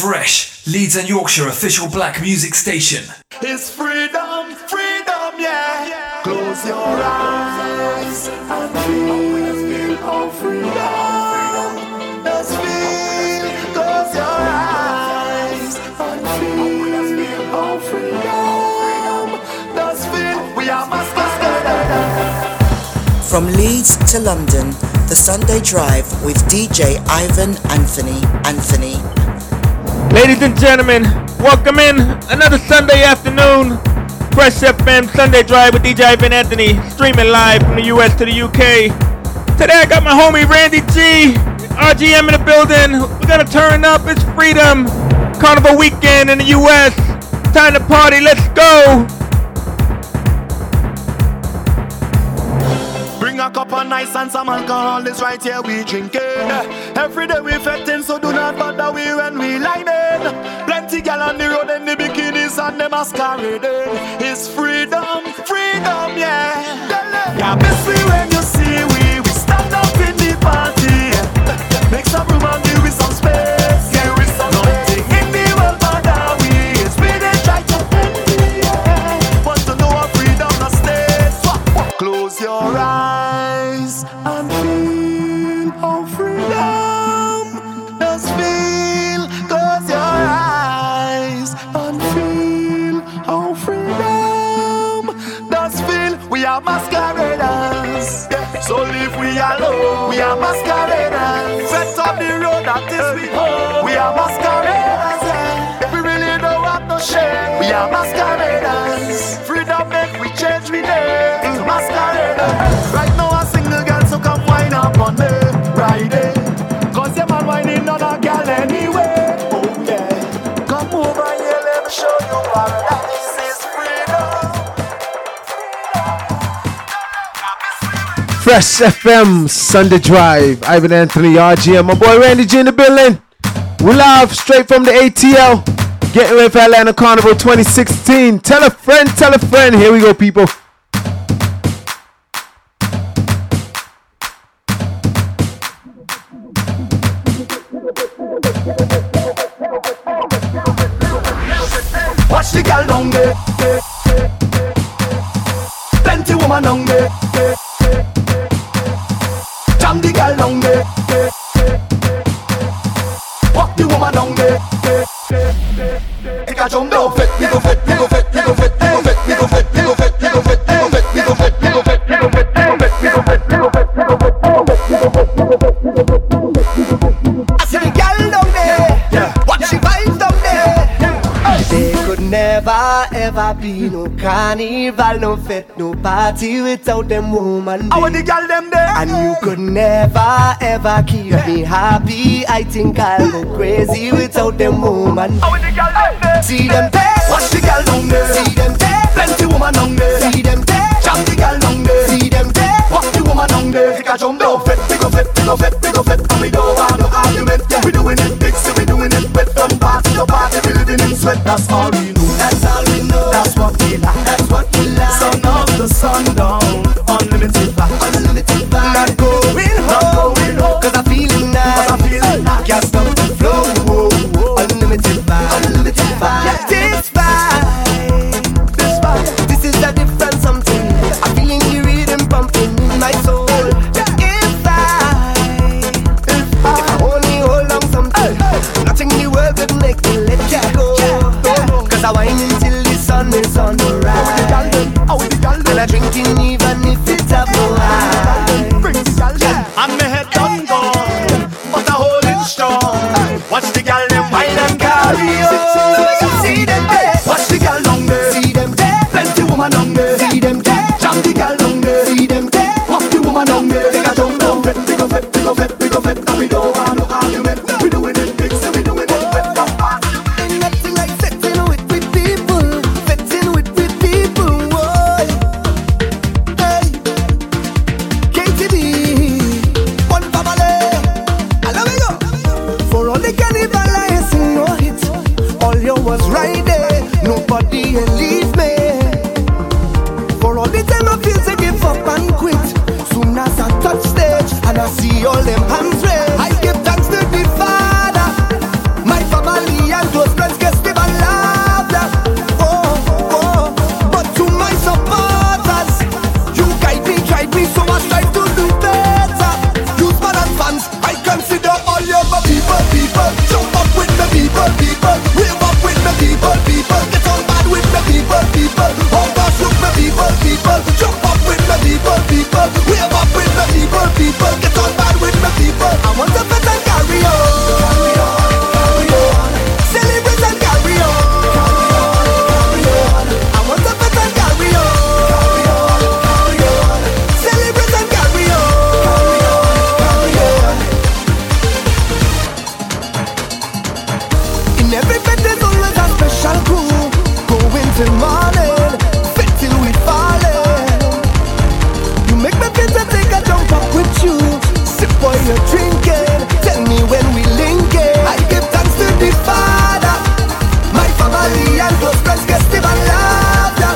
Fresh, Leeds and Yorkshire official black music station. It's freedom, freedom, yeah. Close your eyes and feel our freedom. Let's feel, close your eyes and feel our freedom. Let's feel, we are masters. From Leeds to London, The Sunday Drive with DJ Ivan Anthony. Ladies and gentlemen, welcome in another Sunday afternoon. Fresh FM Sunday Drive with DJ Ivan Anthony, streaming live from the US to the UK. Today I got my homie Randy G, RGM in the building. We're gonna turn up. It's freedom. Carnival weekend in the US. Time to party. Let's go. A cup of nice and some alcohol is right here we drink it. Every day we fettin', so do not bother we when we lining. Plenty gal on the road in the bikinis and the masquerading. It's freedom, freedom, yeah. Yeah, miss me when you see we stand up in the party. Make some room and give me some space. Close your eyes and feel our freedom. Just feel, close your eyes and feel our freedom. Just feel, we are masqueraders. So leave we alone, we are masqueraders. Set up the road that is we home. We are masqueraders, yeah. We really don't have no shame. We are masqueraders. Freedom make we change we name. Right now a single girl, so come wine up on me Friday. Cause your man whining on a girl anyway. Oh yeah. Come over here, let me show you what that is freedom. Fresh FM Sunday Drive, Ivan Anthony, RGM, my boy Randy G in the building. We live straight from the ATL, getting ready for Atlanta Carnival 2016. Tell a friend, here we go people. Watch the girl down there. Plenty woman down there. Jam the girl down there. Walk the woman down there. Take a jump down. Never be no carnival, no fete, no party without them woman. I want to girl them there. And you could never ever keep me happy. I think I'll go crazy without them woman. I want to girl them there. See them there. Watch the girl down there. See them there. Plenty woman down there. See them there. Jump the girl down there. See them there. Watch the woman down there. Take a jump down. Fete, big of fete, big of fete, big of fete. And we don't have no argument. Yeah, we doing it big, so we doing it with them party. No party, we living in sweat. That's all we know. That's all we know. That's what we like. That's what we like. Sun up to sundown, unlimited vibes. Unlimited vibes. Not going home. Not going home. Cause I'm feeling nice. Cause I'm feeling nice. Can't stop the flow. Whoa, whoa. Unlimited vibes. Unlimited vibes. Yeah, this vibe. This vibe. This is a different something. I'm feeling the rhythm pumping in my soul. Yeah, if I only hold on something, nothing in the world could make me let you go. I whine until the sun is on the rise. Till I drinking even if it's up no high. And my head done gone, but I holding strong. Watch the gal them whine and carry on. See them there. Watch the gal down there. See them there. Plenty woman down there. See them there. Jump the gal down there. See them there. Walk the woman down there. Take a jump down. Pick up it, pick up it, pick up it. And we don't want no argument. We doing it big, so we doing it with the heart. Was right there, nobody can leave me. For all the time I feel to give up and quit. Soon as I touch stage and I see all them hands raised, I give thanks to the Father, my family. every bed there's always a special crew. Going till morning, fit till we falling. You make me feel to take a jump up with you. Sip while you're drinking, tell me when we linking. I give thanks to the Father, my family and close friends, guests, give and laughter.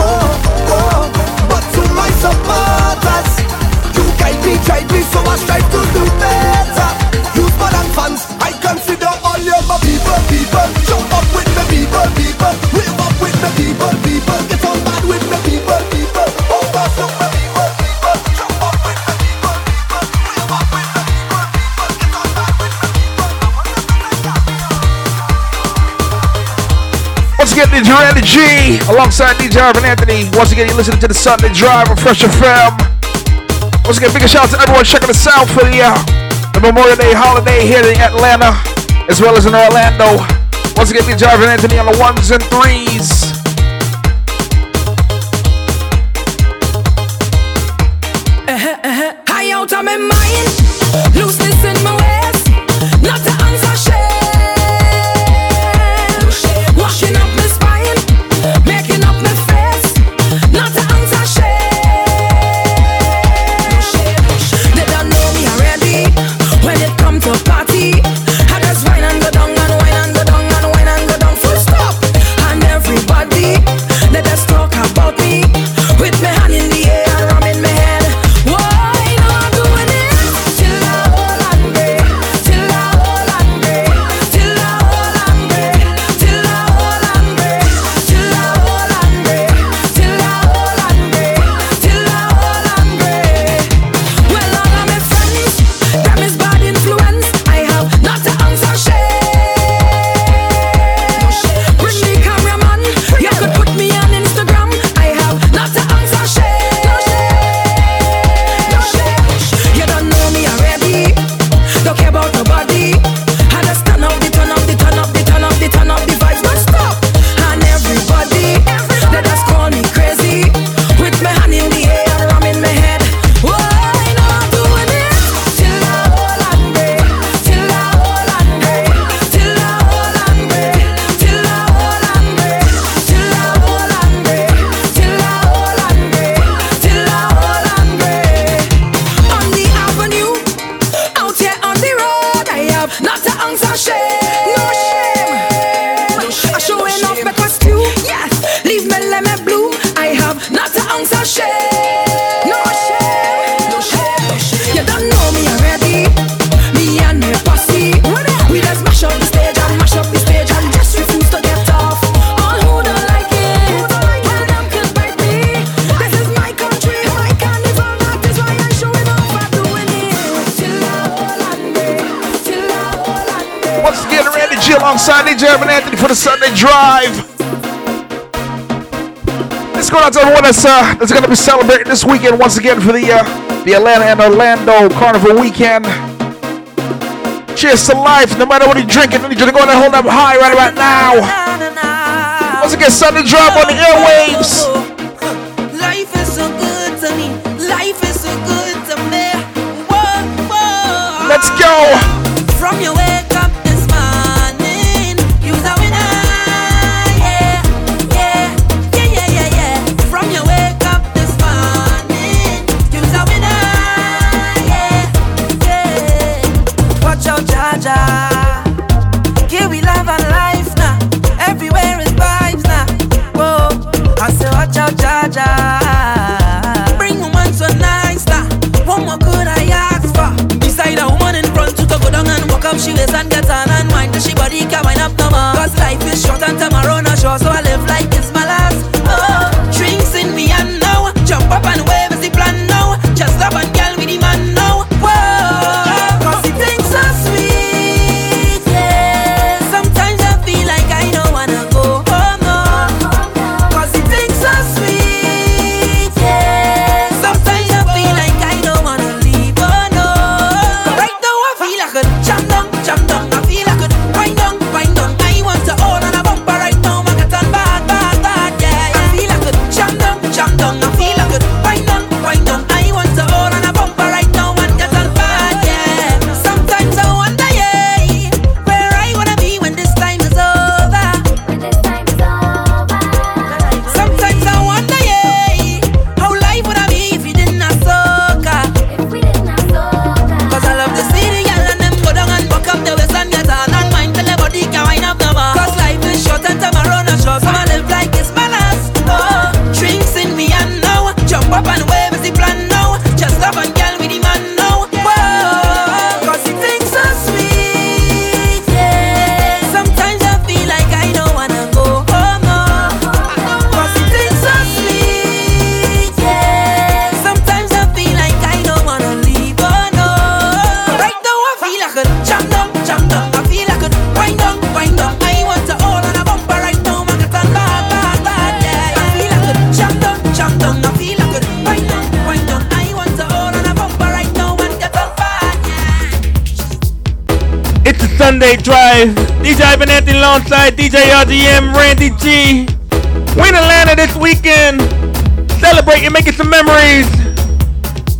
Oh, oh, but to my supporters, you guide me, drive me, so I strive to do better. You more than fans, I consider all your people, people. Jump up with the people, people. Wave up with the people, people. Get on bad with the people, people. Overlook the people, people. Jump up with the people, people. Wave up with the people, people. Get on bad with the people. Once again, DJ Randy G alongside DJ Ivan Anthony. Once again, you're listening to the Sunday Drive on Fresh FM. Once again, big shout out to everyone checking us out for the Memorial Day holiday here in Atlanta, as well as in Orlando. Once again, DJ Ivan Anthony on the 1s and 3s. High out of my mind, looseness in my waist, not the answer shame. Washing up my spine, making up my face, not the answer shame. They don't know me already when it comes to party. DJ Ivan Anthony for the Sunday Drive. Let's go out to everyone that's going to be celebrating this weekend once again for the Atlanta and Orlando Carnival weekend. Cheers to life, no matter what you're drinking. You need to go and hold up high right about now. Once again, Sunday Drive on the airwaves. Let's go. From your way. She was Sunday Drive. DJ Ivan Anthony alongside DJ RGM, Randy G. We're in Atlanta this weekend, celebrating, making some memories.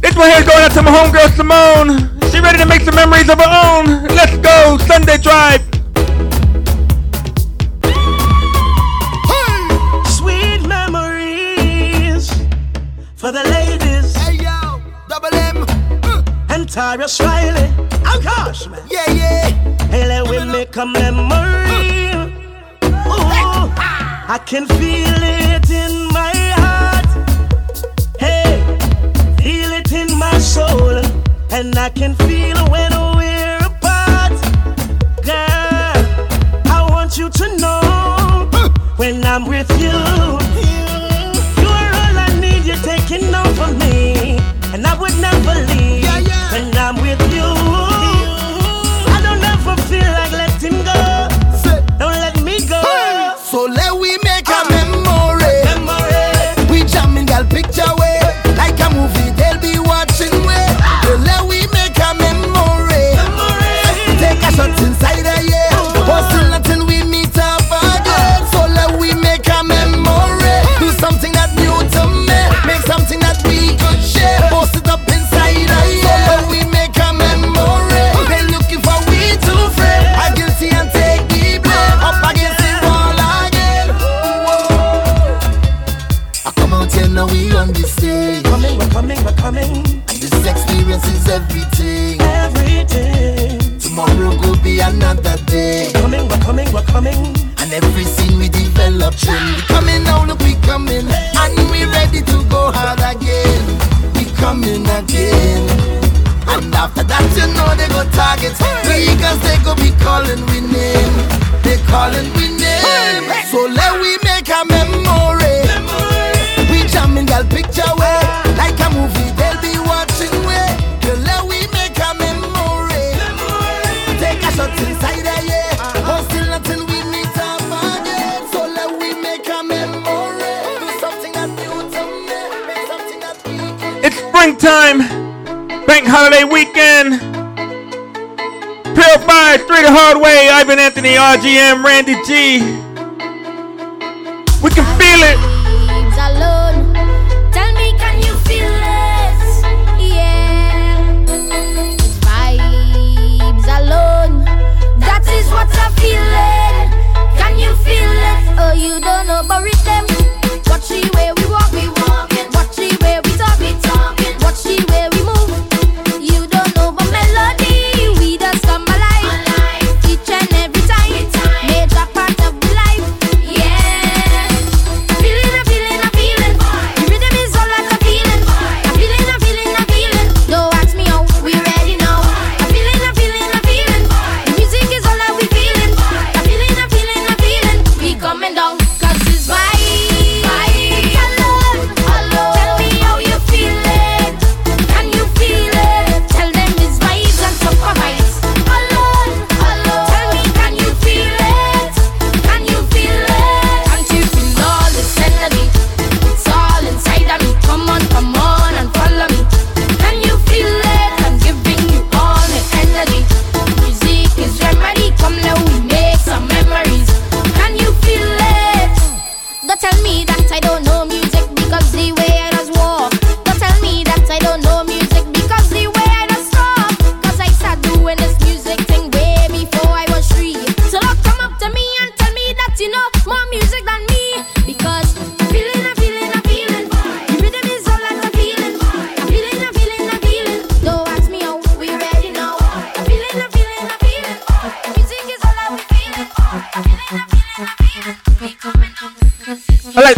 This one here is going out to my homegirl Simone. She ready to make some memories of her own. Let's go, Sunday Drive. For the ladies, hey yo, double M, and Tyra Smiley. Oh gosh, man, yeah, yeah. Hey, let we make a memory. Ooh, I can feel it in my heart. Hey, feel it in my soul, and I can feel it when we're apart. Girl, I want you to know when I'm with you. Taking over me, and I would never leave, yeah, yeah. When I'm with you, I don't ever feel like letting go. Say, don't let me go. Hey. So let we make a memory. We jamming, girl, picture way, like a movie they'll be watching way. So let we make a memory. Take a shot inside a year, hustle until we meet up again. So let we make a memory. Do something that's new to me. Make something that we could share. Post it up inside us, so that we make a memory. They looking for we to friend. I'm guilty and take the blame. Up against the wall again. I come out here now, we on the stage. We're coming. And this experience is everything. Tomorrow could be another day. We're coming. And every scene we develop, we coming now, look, we coming, and we ready to go hard again. We coming again, and after that you know they go target, because they go be calling we name, they calling we name. So let we make a memory. We jamming, girl, picture way, like a movie they'll be watching way. Girl, let we make a memory. Take a shot inside a year, hustle until we. Springtime, bank holiday weekend, Pill 5, 3 the hard way, Ivan Anthony, RGM, Randy G. We can feel it. Alone. Tell me, can you feel it? Yeah. It's vibes alone. That is what I feeling. Can you feel it? Oh, you don't know, but read them. Watch the way we walk, we walking. Watch the way we talk, we talk. Watch the way we move. You don't know but melody. We just come alive. Each and every time. Major part of the life. Yeah. Feeling. The rhythm is all that I'm feeling. I'm feeling. Don't ask me how. We ready now. I'm feeling. The music is all that we feeling. I'm feeling. We coming down. Cause it's vibe. Hello. Tell me how you feel.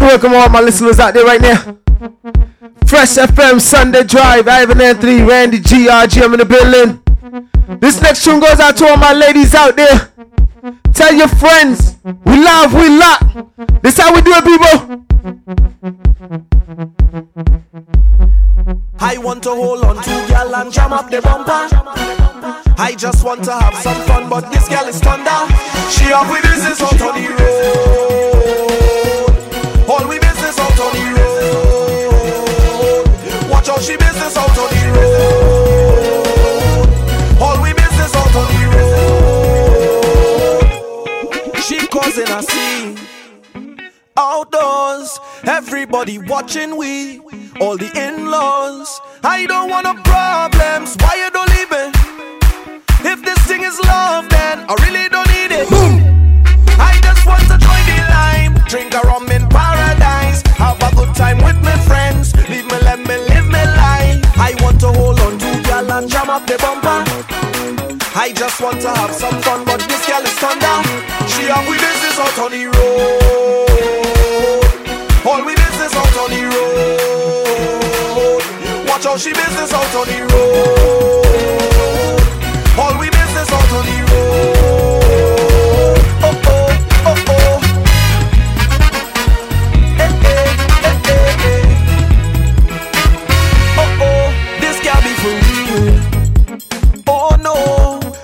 Welcome all my listeners out there right now. Fresh FM Sunday Drive, Ivan Anthony, Randy G, RGM in the building. This next tune goes out to all my ladies out there. Tell your friends, we love. This how we do it, people. I want to hold on to girl and jam up the bumper. I just want to have some fun, but this girl is thunder. She up with business out on the road. All we business out on the road. Watch out, she business out on the road. All we business out on the road. buzzing, I see. Outdoors, everybody watching we, all the in-laws. I don't want no problems, why you don't leave me? If this thing is love, then I really don't need it. Boom. I just want to join the line, drink a rum in paradise, have a good time with my friends, leave me, let me live my life. I want to hold on to girl and jam up the bumper. I just want to have some fun, but this girl is thunder. She and we business out on the road. All we business out on the road. Watch how she business out on the road. All we business out on the road. Oh oh oh oh. Hey hey hey hey hey. Oh oh, this girl be for real. Oh no.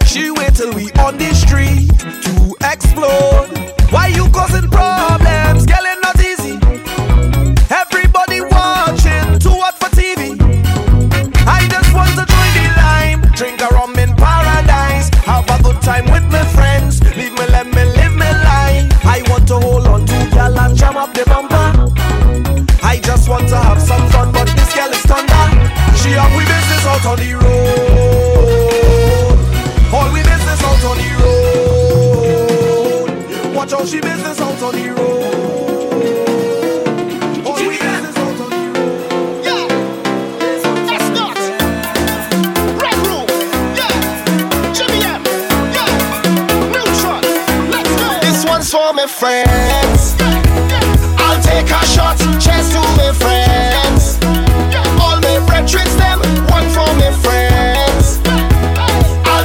She wait till we on the street to explode. Why you causing problems? Girl, it's not easy. Everybody watching, too hot for TV. I just want to join the line, drink a rum in paradise, have a good time with my friends, leave me, let me live my life. I want to hold on to girl and jam up the bumper. I just want to have some fun, but this girl is thunder. She and we business out on the road. All we business out on the road. Watch how she business out on the road. All we business out on the road. Yeah, that's not Red Room. Yeah, Jimmy M. Yeah, Neutron. Let's go. This one's for my friends. I'll take a shot, cheers to my friends. All my brethren, them one for my friends.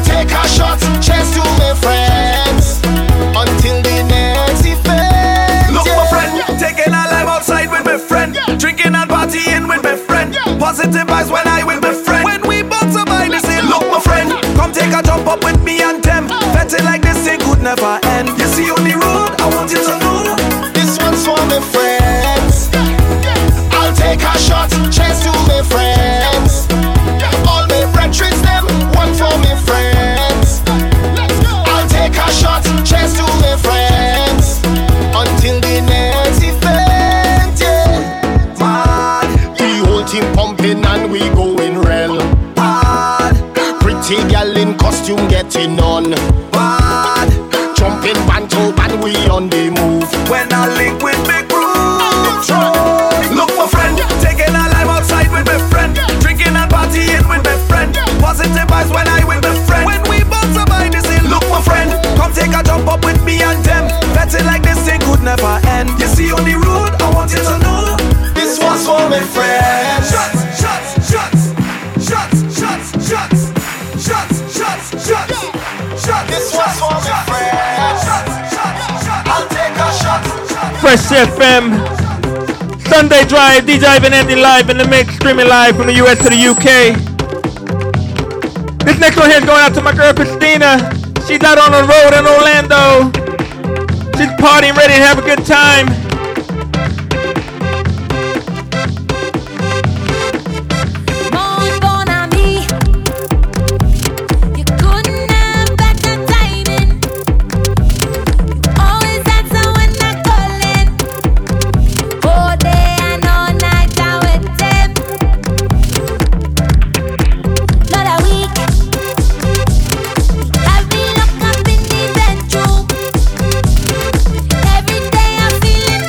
Take a shot, cheers to my friends, until the next event. Look my friend, taking a life outside with my friend, drinking and partying with my friend, positive vibes when I with my friend. When we both survive, they say, look my friend, come take a jump up with me and them. Fetting like this thing could never end. You see on the road, I want you to know. This one's for my friends. I'll take a shot, cheers to my friends. All my friends, them one for me friends. Shot, cheers to my friends, until the next event, yeah. Mad. The whole team pumping and we going real. Mad. Pretty gal in costume getting on. Mad. Jumping banto and we on the move. When I link with my crew, look my friend, taking a life outside with my friend, drinking and partying with my friend, positive vibes when I with my friend. When we both survive this, look my friend. Come take a jump up with me and them. Betting like this thing could never end. You see on the road, I want you to know. This one's for my friends. Shots, shots, shots. Shots, shots, shots. Shots, shots, shots. Shots, this one's for my friends. Shots, shots, shots. I'll take a shot. Fresh FM Sunday Drive, DJ Ivan Anthony live in the mix, streaming live from the US to the UK. This next one here is going out to my girl Christina. She's out on the road in Orlando. She's partying, ready to have a good time. Feeling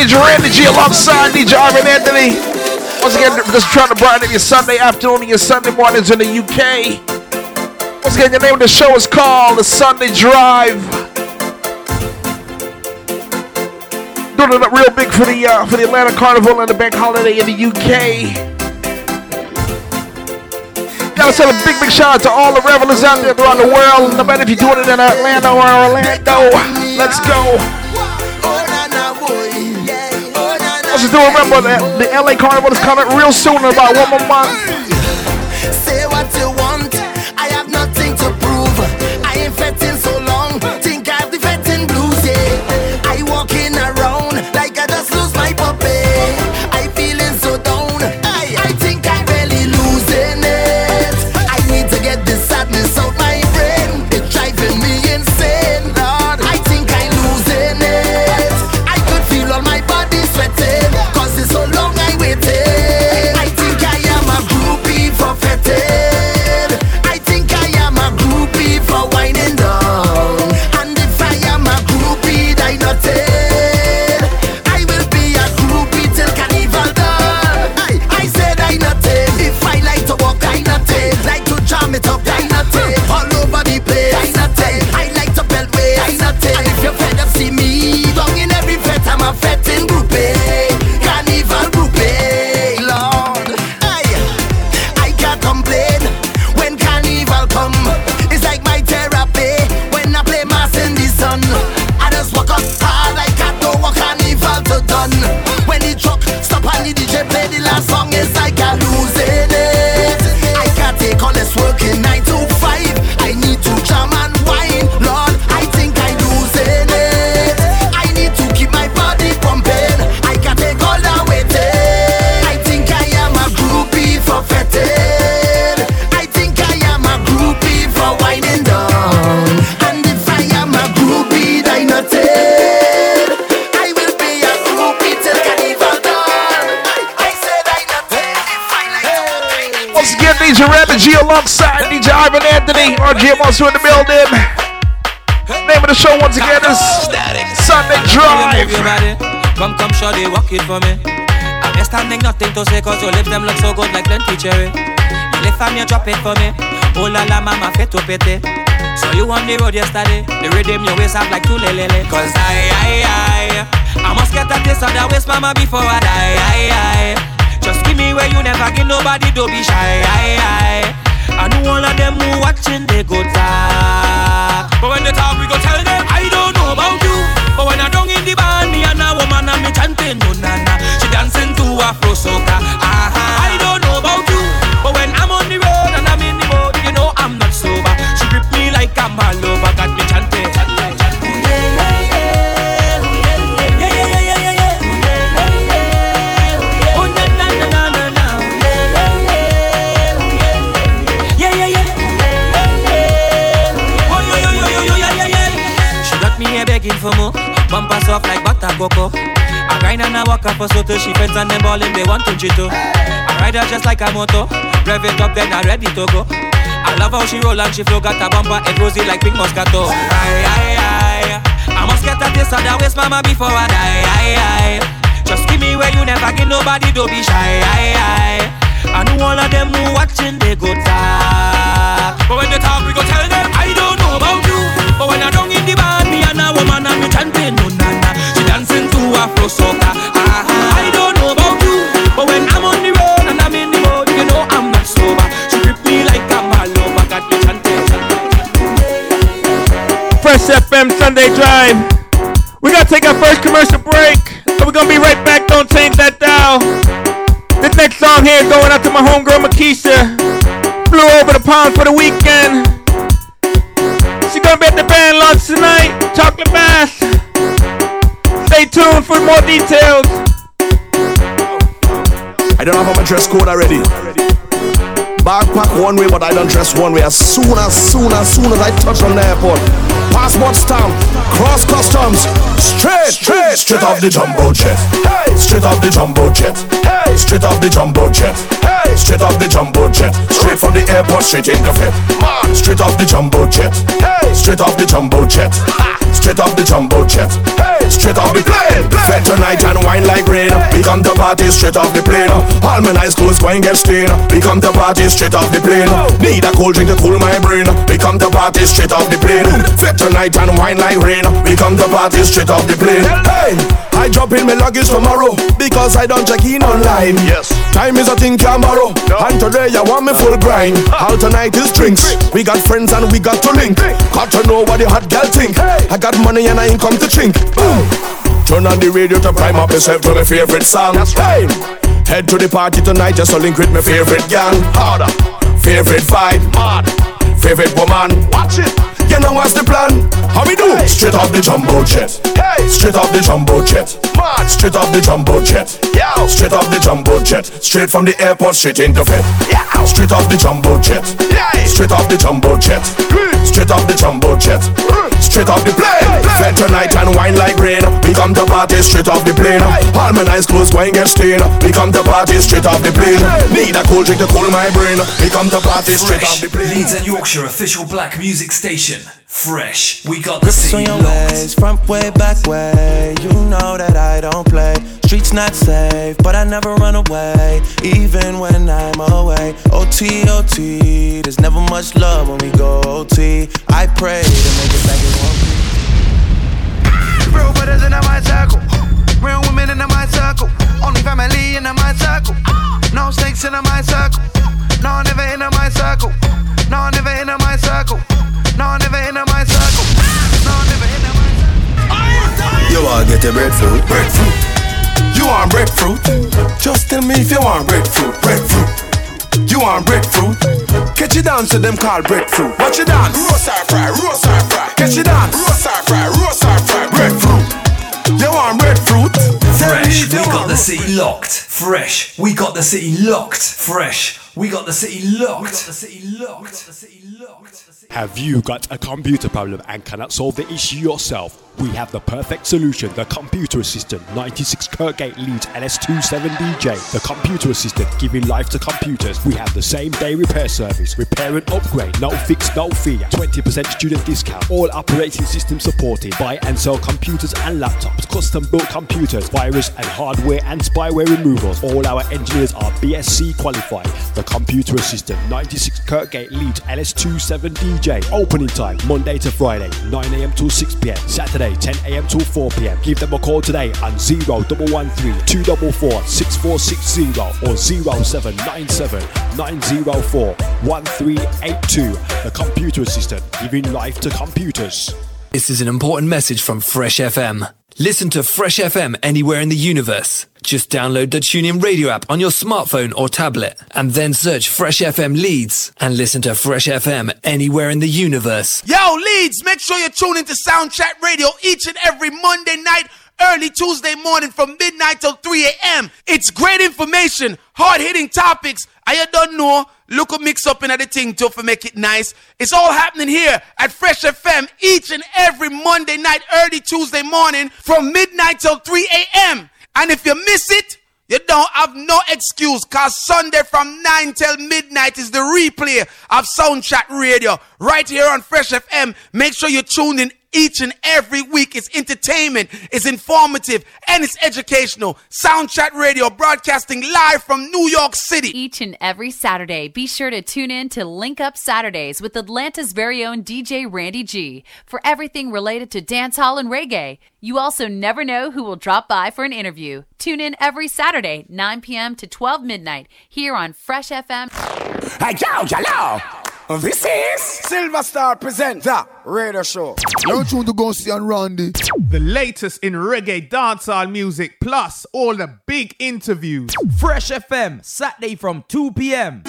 Vintage Randy G alongside DJ Ivan Anthony. Once again, just trying to brighten up your Sunday afternoon and your Sunday mornings in the UK. Once again, your name of the show is called The Sunday Drive. Doing it up real big for the Atlanta Carnival and the bank holiday in the UK. Gotta send a big shout out to all the revelers out there around the world. No matter if you're doing it in Atlanta or Orlando, let's go. Also, do remember that the LA Carnival is coming real soon, in about 1 more month. Say what you want, I have nothing to prove. I ain't fetting so long, think I've the fetting blues, yeah. I walking around like I just lose my puppy. I feeling so down, I think I'm really losing it. Get the sadness out my brain, it's driving me insane, Lord. I think I'm losing it. I could feel all my body sweating, cause it's so long I waited. I think I am a groupie for fetting. I think I am a groupie for winding down. And if I am a groupie, I nothing. I will be a groupie till carnival done. I said I nothing. If I like to walk, I nothing. Like to jam it up, I nothing. All over the place, I nothing. I like to belt way, I nothing. And if you're fed up, see me long in every fet, I'm a fetting groupie. Carnival groupie, Lord. I can't complain when carnival come. It's like my therapy when I play mass in the sun. I just walk up hard, I can't know what carnival to done. When the truck stop and the DJ play the last song, it's like I'm losing it. I can't take all this working 9 to 5. I need to jam and wine, Lord. I think I'm losing it. I need to keep my body pumping. I can't take all the waiting. I think I am a groupie for fetting. I think I am a groupie for winding down. And if I am a groupie, I nothing. I will be a groupie till carnival done. I said I nothing. If I like to walk, I nothing. Once again, DJ Randy G alongside DJ Ivan Anthony, RGM also in the building. Name of the show once again is Sunday Drive. Come, shorty, walk it for me. I'm just standing, nothing to say, cause your lips them look so good like plenty cherry. You lift on me, drop it for me. Oh la la, mama, fit to pity. So you on the road yesterday, the rhythm your waist up like two lelele. Cause I must get at this other waist, mama, before I die. Just give me where you never give nobody, don't be shy. I know all of them who watching, they go talk. But when they talk, we go tell them, I don't know about you. But when I don't in the band, me and a woman and me chanting, no nana. She dancing to Afro soca. I don't know about you. But when I'm on the road and I'm in the boat, you know I'm not sober. She grip me like I'm a lover, got me chanting. For more, bump us off like butter cocoa. I grind and I walk up for soto. She friends and them ballin', they want to jito. I ride her just like a motor, rev it up then I ready to go. I love how she roll and she flow, got a bumper and rosy like pink moscato. I must get at this other waist, mama, before I die. Just give me where you never give nobody, don't be shy. I know all of them who watching, they go talk. But when they talk, we go tell them, I don't know about you. But when I don't in the band, me and a woman and me chanting, no nana. She dancing to Afro soca. I don't know about you. But when I'm on the road and I'm in the road, you know I'm not sober. She grip me like I'm a lover, got me chanting. Fresh FM Sunday Drive. We gotta take our first commercial break, so we're gonna be right back. Don't change that dial. This next song here is going out to my homegirl Makisha. Flew over the pond for the weekend. She's gonna be at the band launch tonight, Chocolate Mask. Stay tuned for more details. I don't have my dress code already. Backpack one way, but I don't dress one way. As soon as I touch on the airport, passport stamp, cross customs, straight off the jumbo jet. Hey, straight off the jumbo jet. Hey, straight off the jumbo jet. Hey, straight off the jumbo jet. Straight from the airport, straight in the fit. Straight off the jumbo jet. Hey, straight off the jumbo jet. Straight off the jumbo jet. Hey, it straight off the plane. Fed tonight and wine like rain. We come to party straight off the plane. All my nice clothes going get stained. We come to party straight off the plane. Need a cold drink to cool my brain. We come to party straight off the plane. Fed tonight and wine like rain. We come to party straight off the plane. Hey, I drop in my luggage tomorrow because I don't check in online. Yes, time is a thing can't borrow. And today I want me full grind. All tonight is drinks. We got friends and we got to link. Got to know what the hot girl think. I got money and I ain't come to chink. Boom. Turn on the radio to prime up yourself to my favorite song. That's right. Head to the party tonight just to link with my favorite gang. Harder, favorite vibe, mad, favorite woman. Watch it. You know what's the plan? How we do? Hey. Straight off the jumbo jet. Hey. Straight off the jumbo jet. Man. Straight off the jumbo jet. Yeah. Straight off the jumbo jet. Straight from the airport, straight into Fed. Yeah. Straight off the jumbo jet. Yeah. Straight off the jumbo jet. Straight off the jumbo jet. Straight off the plane. Fed tonight and wine like rain. We come to party straight off the plane. All my nice clothes wine get stained. We come to party straight off the plane. Need a cold drink to cool my brain. We come to party straight off the plane. Leeds and Yorkshire official black music station. Fresh, we got the scene on your ways, front way, back way. You know that I don't play. Streets not safe, but I never run away. Even when I'm away. OT, OT, there's never much love when we go OT. I pray to make it back in one. Real brothers in the my circle. Real women in the my circle. Only family in the my circle. No snakes in the my circle. No, never in the my circle. No, never in the my circle. No, never in my circle. No, never in my circle. You wanna get your breadfruit, breadfruit. You want breadfruit? Just tell me if you want breadfruit, breadfruit. You want breadfruit? Catch you down to them called breadfruit. Watch you down. Roast or fry, roast or fry. Catch you down. Roast or fry, roast or fry. Breadfruit. You want red fruit? Fresh, we got the city locked. Fresh, we got the city locked. Fresh, we got the city locked. The city locked. Have you got a computer problem and cannot solve the issue yourself? We have the perfect solution. The Computer Assistant, 96 Kirkgate, Leeds, LS27DJ. The Computer Assistant, giving life to computers. We have the same day repair service. Repair and upgrade, no fix, no fee. 20% student discount. All operating systems supported. Buy and sell computers and laptops. Custom built computers, virus and hardware and spyware removals. All our engineers are BSc qualified. The Computer Assistant, 96 Kirkgate, Leeds, LS27DJ. Opening time, Monday to Friday, 9am till 6pm. Saturday, 10am till 4pm. Give them a call today on 0113-244-6460 or 0797-904-1382. The Computer Assistant, giving life to computers. This is an important message from Fresh FM. Listen to Fresh FM anywhere in the universe. Just download the TuneIn Radio app on your smartphone or tablet and then search Fresh FM Leeds and listen to Fresh FM anywhere in the universe. Yo, Leeds, make sure you tune into Soundchat Radio each and every Monday night, early Tuesday morning from midnight till 3 a.m. It's great information, hard-hitting topics. I don't know. Look a mix up in the thing too for make it nice. It's all happening here at Fresh FM each and every Monday night, early Tuesday morning from midnight till 3 a.m. And if you miss it, you don't have no excuse, cause Sunday from 9 till midnight is the replay of Soundchat Radio right here on Fresh FM. Make sure you tune in each and every week. It's entertainment, it's informative, and it's educational. Soundchat Radio, broadcasting live from New York City. Each and every Saturday, be sure to tune in to Link Up Saturdays with Atlanta's very own DJ Randy G for everything related to dancehall and reggae. You also never know who will drop by for an interview. Tune in every Saturday, 9 p.m. to 12 midnight, here on Fresh FM. Hey, yo, yo, this is Silver Star Presents The Radar Show. You're tuned to go see on Randy. The latest in reggae dancehall music, plus all the big interviews. Fresh FM, Saturday from 2 p.m.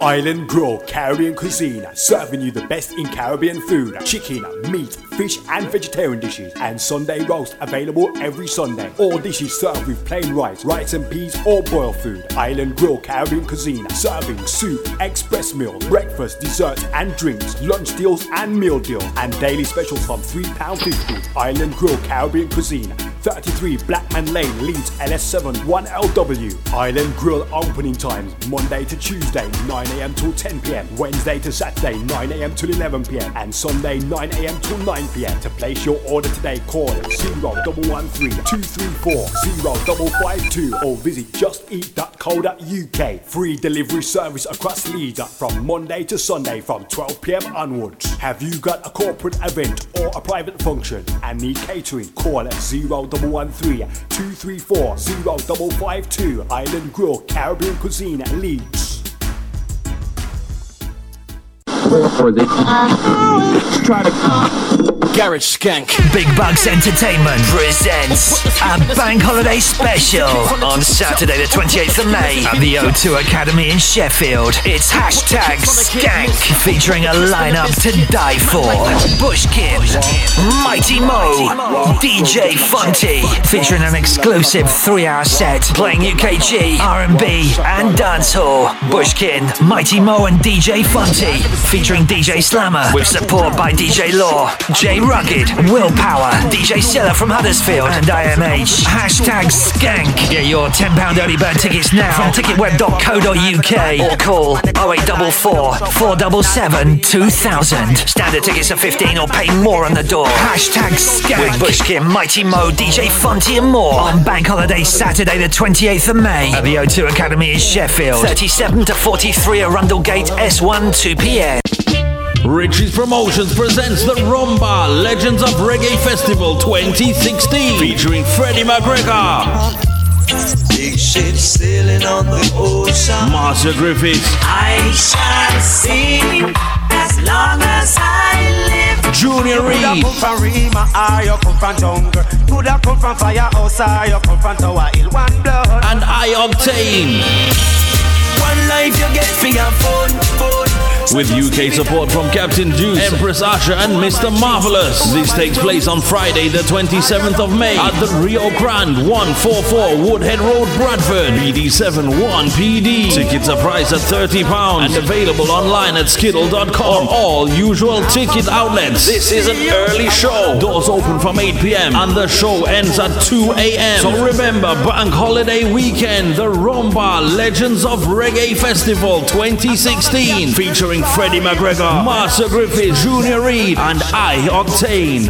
Island Grill Caribbean Cuisine, serving you the best in Caribbean food, chicken, meat, fish and vegetarian dishes, and Sunday roast available every Sunday. All dishes served with plain rice and peas or boiled food. Island Grill Caribbean Cuisine, serving soup, express meals, breakfast, desserts and drinks, lunch deals and meal deals, and daily specials from £3.50. Island Grill Caribbean Cuisine, 33 Blackman Lane, Leeds, LS7 1LW. Island Grill opening times Monday to Tuesday 9 a.m. till 10 p.m, Wednesday to Saturday 9 a.m. till 11 p.m, and Sunday 9 a.m. till 9 p.m. To place your order today, call 0113234 0552 or visit justeat.co.uk. Free delivery service across Leeds from Monday to Sunday from 12 p.m. onwards. Have you got a corporate event or a private function and need catering? Call 0113234 0552. Island Grill Caribbean Cuisine, Leeds. Garage Skank. Big Bucks Entertainment presents a bank holiday special on Saturday the 28th of May at the O2 Academy in Sheffield. It's Hashtag Skank, featuring a lineup to die for. Bushkin, Mighty Mo, DJ Fonty, featuring an exclusive 3-hour set playing UKG, R&B and dancehall. Bushkin, Mighty Mo and DJ Fonty, featuring DJ Slammer with support by DJ Law, J Rugged, Willpower, DJ Silla from Huddersfield and IMH. Hashtag Skank. Get your £10 early bird tickets now from ticketweb.co.uk or call 0844 477 2000. Standard tickets are 15 or pay more on the door. Hashtag Skank with Bushkin, Mighty Mo, DJ Fonty and more on Bank Holiday Saturday the 28th of May at the O2 Academy in Sheffield, 37 to 43 Arundel Gate, S1 2pm. Richie's Promotions presents the Rumba Legends of Reggae Festival 2016, featuring Freddie McGregor, big ship sailing on the ocean, Marcia Griffiths, I shall sing as long as I live, Junior Reid, and I Obtain. One life you get for your phone. With UK support from Captain Juice, Empress Asha and Mr. Marvelous. This takes place on Friday the 27th of May at the Rio Grande 144 Woodhead Road, Bradford, BD7 1PD. Tickets are priced at £30 and available online at skiddle.com or all usual ticket outlets. This is an early show. Doors open from 8 p.m. and the show ends at 2 a.m. So remember, Bank Holiday Weekend, the Rumba Legends of Reggae Festival 2016, featuring Freddie McGregor, Marcia Griffiths, Junior Reid, and I Obtain.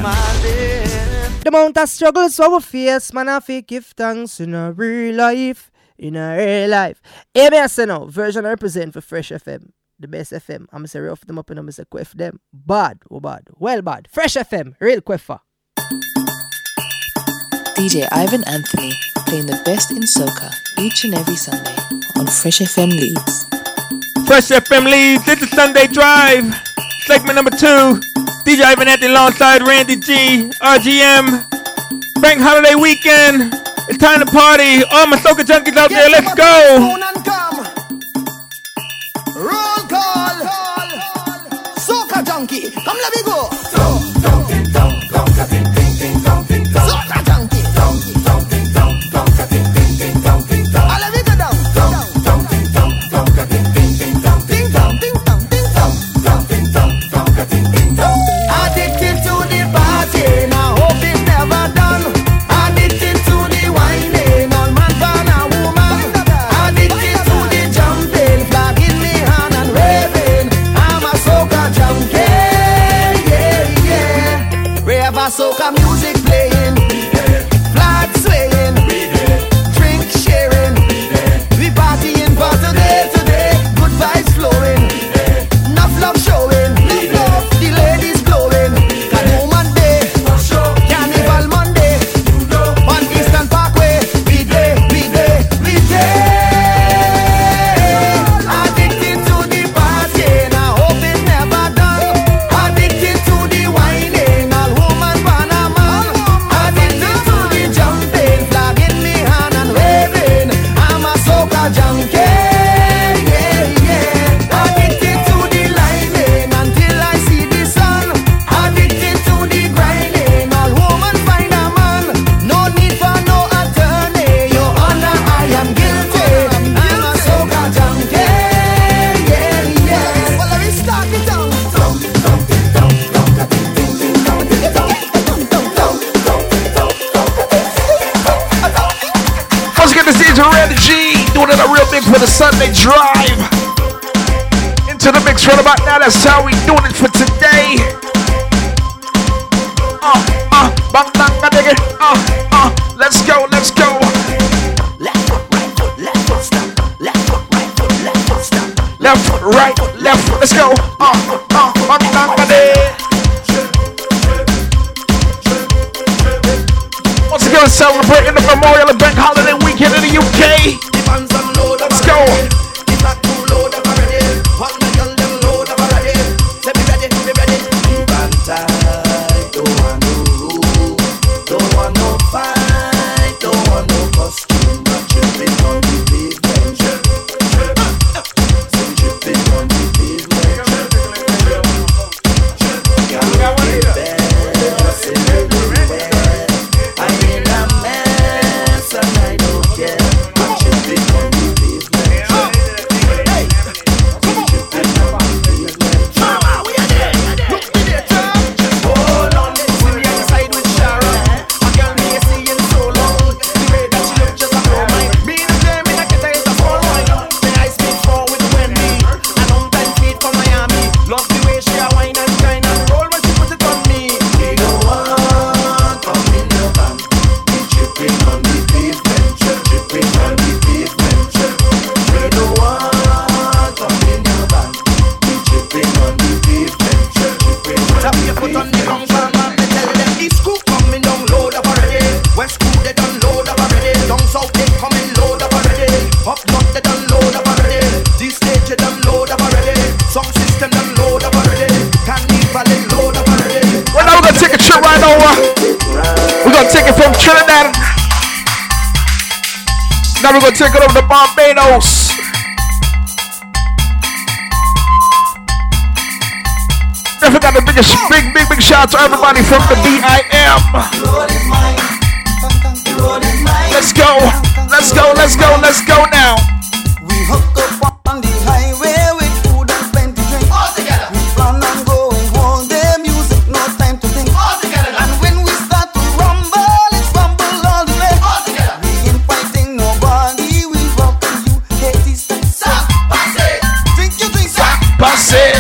The amount of struggles we face, man, I feel give thanks in a real life, in a real life. ABS now, version I represent for Fresh FM, the best FM. I'm say rough them up and I'm say quiff them. Bad, oh bad, well bad. Fresh FM, real quiffer. DJ Ivan Anthony playing the best in soca each and every Sunday on Fresh FM Leeds. Fresh FM Leeds, this is Sunday Drive, segment number 2. DJ Ivan Anthony alongside Randy G, RGM, Bank Holiday Weekend. It's time to party. All my soca junkies out there, let's go. Roll call, soca junkie, come let me go. Soca junkie, I'll let me go down. Addicted to the party, and I hope it's never done. Addicted to the whining, all man for a woman. Addicted to the jumping, flag in me hand and waving. I'm a soca junkie, yeah, yeah. Rave a soca music playing, flag swaying, drink sharing. We partying for today, today. Good vibes flowing, enough love showing. to Randy G, doing it a real big for the Sunday drive. Into the mix right about now, that's how we doing it for today. Bang bang my nigga, let's go, let's go. Left foot, right foot, left foot, stop. Left foot, right foot, left foot, stop. Left foot, right foot, left foot, let's go. Bang bang my nigga. Celebrating the Memorial and Bank Holiday weekend in the UK. Let's go. Now we're gonna take it over to Barbados. Don't forget the biggest, big shout out to everybody from the BIM. Let's go, let's go, let's go, let's go now. We hook up on the highway with food and plenty drink. All together. We plan on going all day, music, no time to think. All together. And when we start to rumble, it's rumble all the way. All together. We ain't fighting nobody, we welcome you. Take this sap, passe. Drink your drink, sap, passe.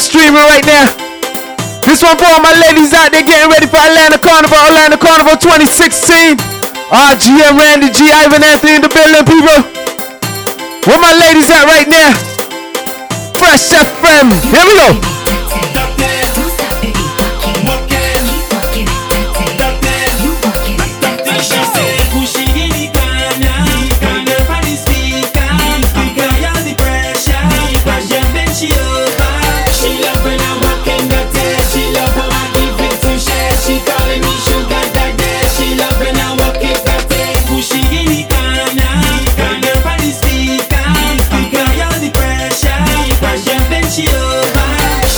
Streaming right now. This one for all my ladies out there getting ready for Atlanta Carnival 2016. RGM Randy G, Ivan Anthony in the building, people. Where my ladies at right now? Fresh FM. Here we go. She over.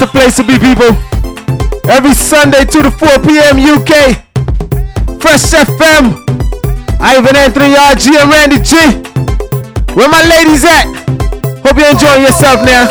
the place to be, people. Every Sunday 2 to 4 p.m. UK. Fresh FM. Ivan Anthony, RGM, Randy G. Where my ladies at? Hope you're enjoying yourself now.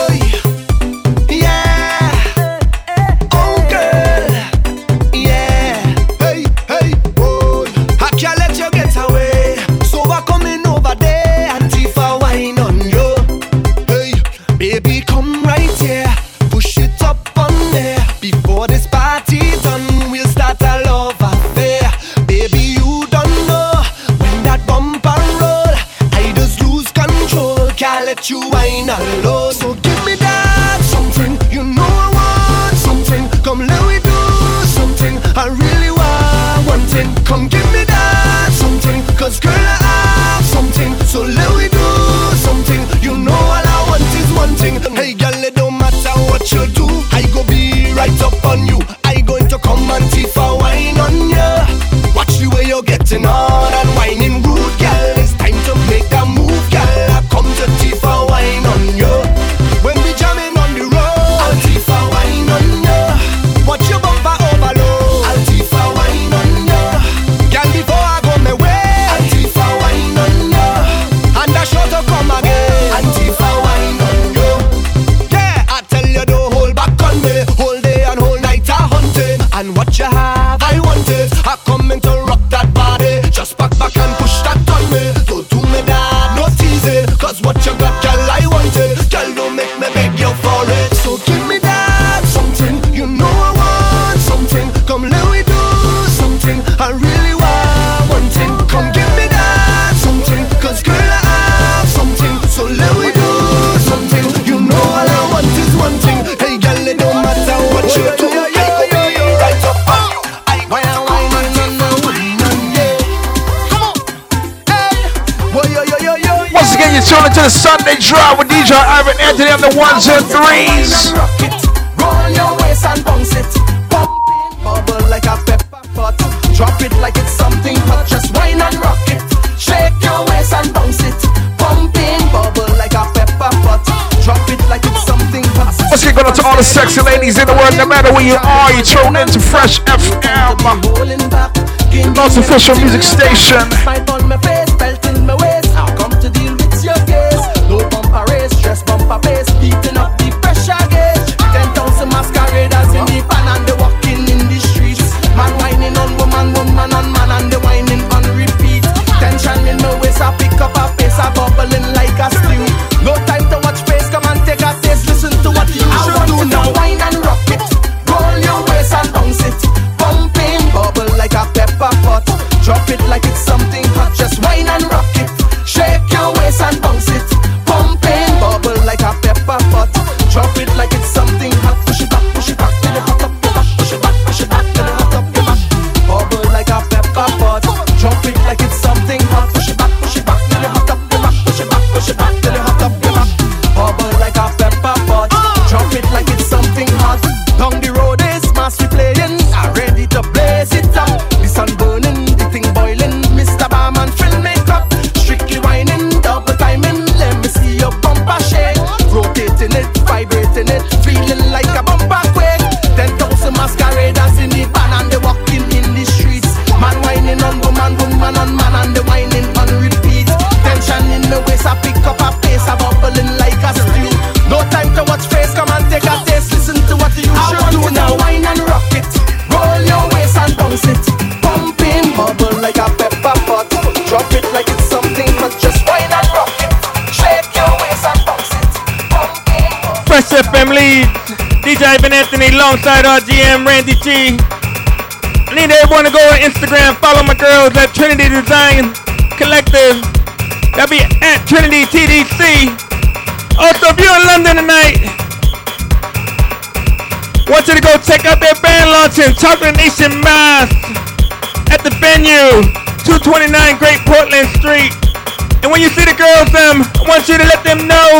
Sunday Drive with DJ Ivan Anthony on the 1s and 3s. Roll your waist and bounce it. Pump it, bubble like a pepper pot. Drop it like it's something hot. Just wine and rock it. Shake your waist and bounce it. Pump it, bubble like a pepper pot. Drop it like it's something hot. Let's get going to all the sexy ladies in the world. No matter where you are, you're tuned into Fresh FM, the most official music station. Alongside RGM, Randy G. I need everyone to go on Instagram, follow my girls at Trinity Design Collective. That'll be at Trinity TDC. Also, if you're in London tonight, want you to go check out their band launching, Chocolate Nation Mask, at the venue, 229 Great Portland Street. And when you see the girls, I want you to let them know.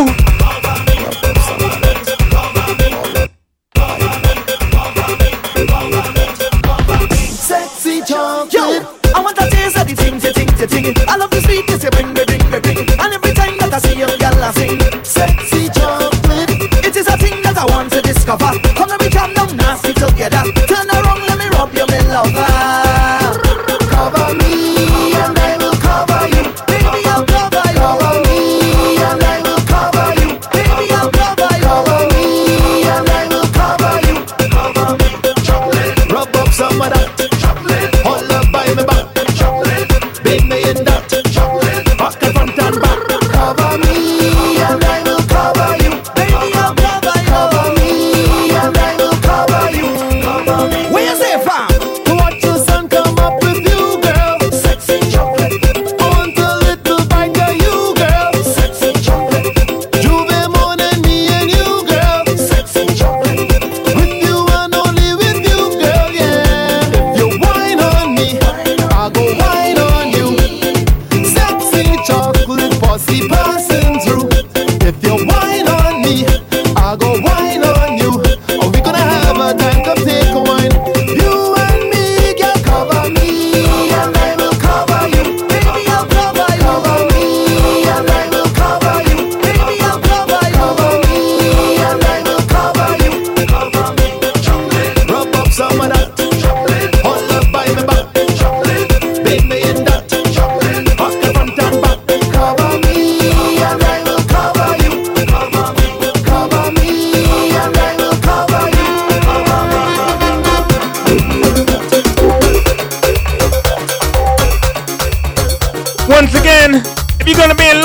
I love the sweetness you bring me, bring me, bring me. And every time that I see you, girl, I sing. Sexy chocolate, it is a thing that I want to discover.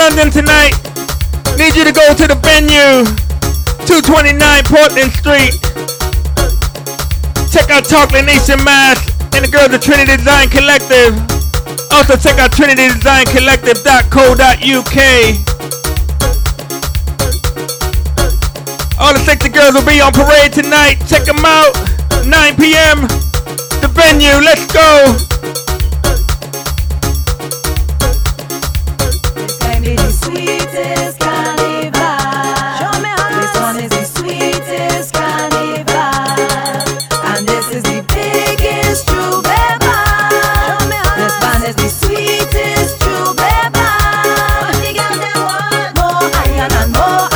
London tonight, need you to go to the venue, 229 Portland Street. Check out Chocolate Nation Mask and the girls at Trinity Design Collective. Also check out trinitydesigncollective.co.uk. All the sexy girls will be on parade tonight. Check them out. 9 p.m. The venue. Let's go. This can be the sweetest carnival. Show me how. This one is the sweetest carnival. And this is the biggest true baby. Show me how. This one is the sweetest true baby. But the girl they want more iron and more.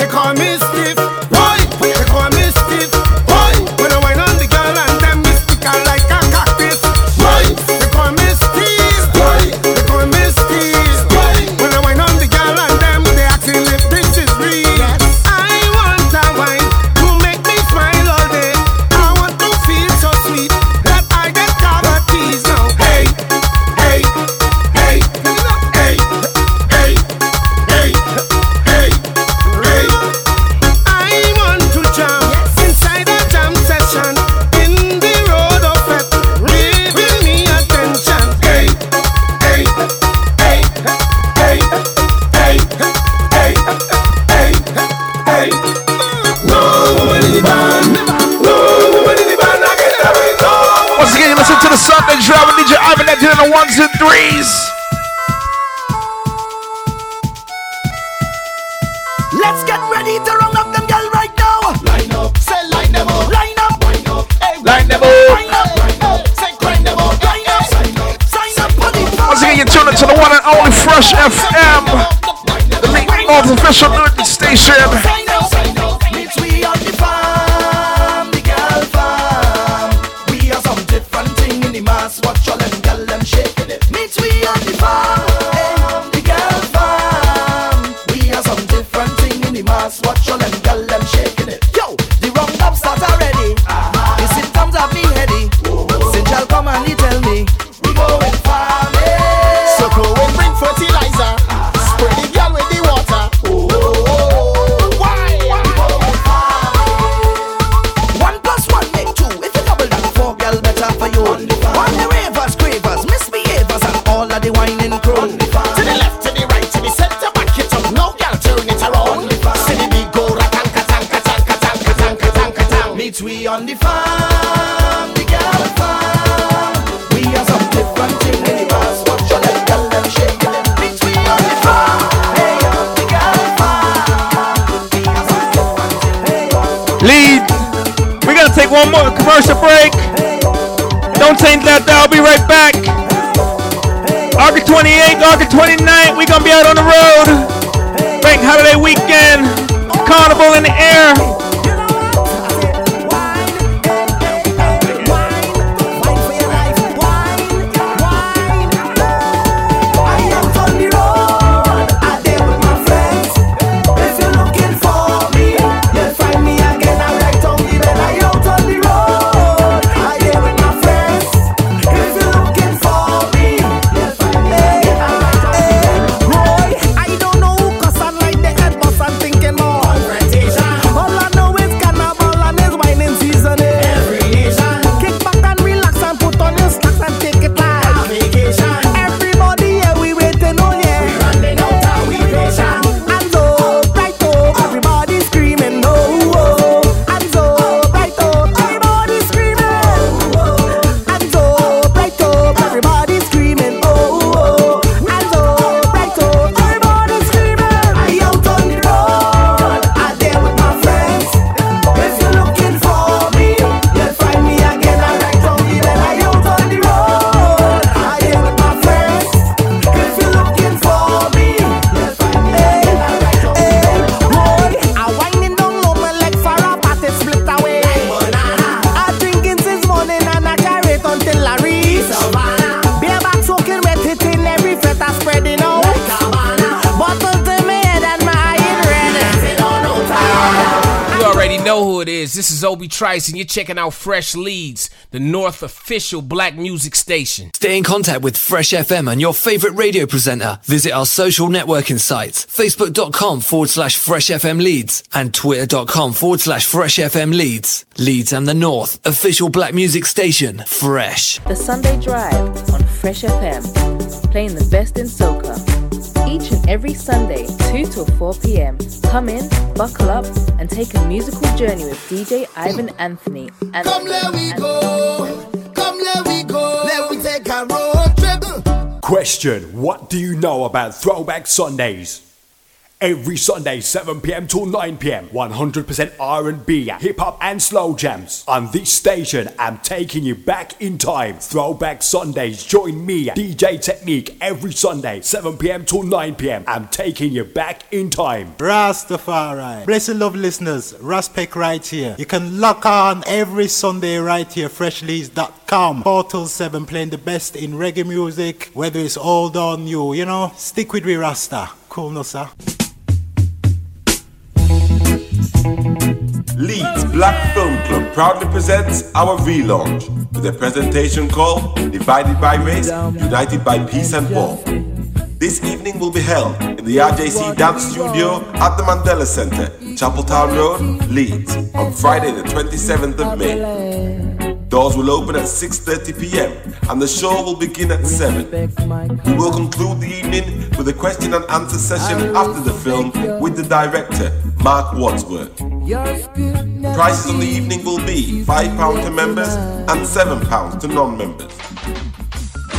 They call me stiff. Boy, they call me stiff. Boy, when I wine on the girl and them me stick out like a cactus. Boy, they call me stiff. Boy, they call me stiff. Boy, when I wine on the girl and them they acting if this is real. Yes. I want a wine to make me smile all day. I want to feel so sweet that I get cavities now. Hey, hey, hey, hey, hey, hey, hey. The Sunday Drive with DJ Ivan Anthony on the ones and threes. Let's get ready to run up them girls right now. Line up, say line them up. Line up, line up, hey, line them up. Line up, line up, say grind them up. Line up, sign up, put it up. Once again, you're tuned into the one and only Fresh FM, the North official Northern station. One more commercial break. Don't change that dial. I'll be right back. August 28th, August 29th, we're going to be out on the road. Bank holiday weekend. Carnival in the air. Trice, and you're checking out Fresh Leads, the North official black music station. Stay in contact with Fresh FM and your favorite radio presenter. Visit our social networking sites, facebook.com/Fresh FM Leeds and twitter.com/Fresh FM Leeds. Leeds and the North, official black music station, Fresh. The Sunday Drive on Fresh FM, playing the best in soca. Each and every Sunday, 2 to 4 p.m. Come in, buckle up, and take a musical journey with DJ Ivan Anthony. Come, let we go. Come, let we go. Let we take a road trip. Question: what do you know about Throwback Sundays? Every Sunday, 7pm till 9pm, 100% R&B, hip-hop and slow jams. On this station, I'm taking you back in time. Throwback Sundays, join me, DJ Technique, every Sunday, 7pm till 9pm. I'm taking you back in time. Rastafari. Blessed love listeners, Raspec right here. You can lock on every Sunday right here, freshleads.com. Portal 7 playing the best in reggae music, whether it's old or new, you know. Stick with me, Rasta. Cool, no, sir. Leeds Black Film Club proudly presents our relaunch with a presentation called Divided by Race, United by Peace and War. This evening will be held in the RJC Dance Studio at the Mandela Centre, Chapeltown Road, Leeds, on Friday the 27th of May. Doors will open at 6:30pm and the show will begin at 7. We will conclude the evening with a question and answer session after the film with the director, Mark Wadsworth. Prices on the evening will be £5 to members and £7 to non-members.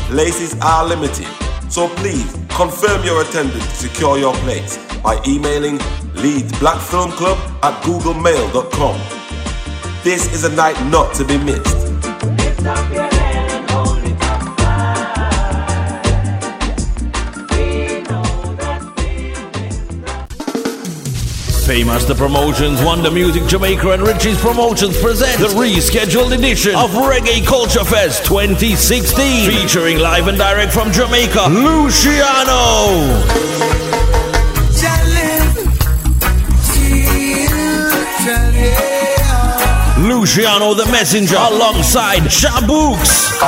Places are limited, so please confirm your attendance to secure your place by emailing leedsblackfilmclub@googlemail.com. This is a night not to be missed. Lift up your head and hold it up high. We know that feeling. Paymaster Promotions, Wonder Music Jamaica and Richie's Promotions present the rescheduled edition of Reggae Culture Fest 2016, featuring live and direct from Jamaica, Luciano. Luciano the Messenger alongside Shabuks.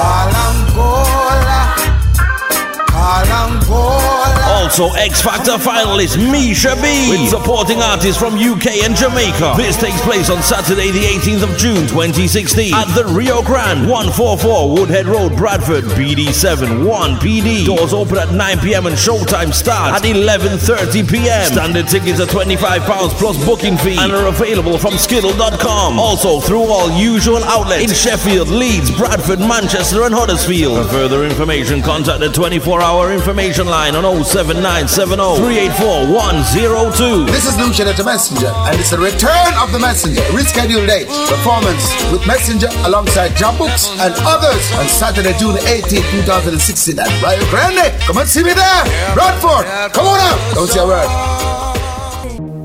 Also X Factor finalist Misha B with supporting artists from UK and Jamaica. This takes place on Saturday the 18th of June 2016 at the Rio Grande, 144 Woodhead Road, Bradford, BD7 1PD. Doors open at 9pm and showtime starts at 11:30pm. Standard tickets are £25 plus booking fee and are available from skiddle.com. Also through all usual outlets in Sheffield, Leeds, Bradford, Manchester and Huddersfield. For further information, contact the 24-hour information line on 07970 384 102. This is Luciano the Messenger, and it's a return of the Messenger. Rescheduled date, performance with Messenger alongside Jumbuks and others on Saturday, June 18, 2016 at Rio Grande. Come and see me there, Bradford. Come on out. Don't say a word.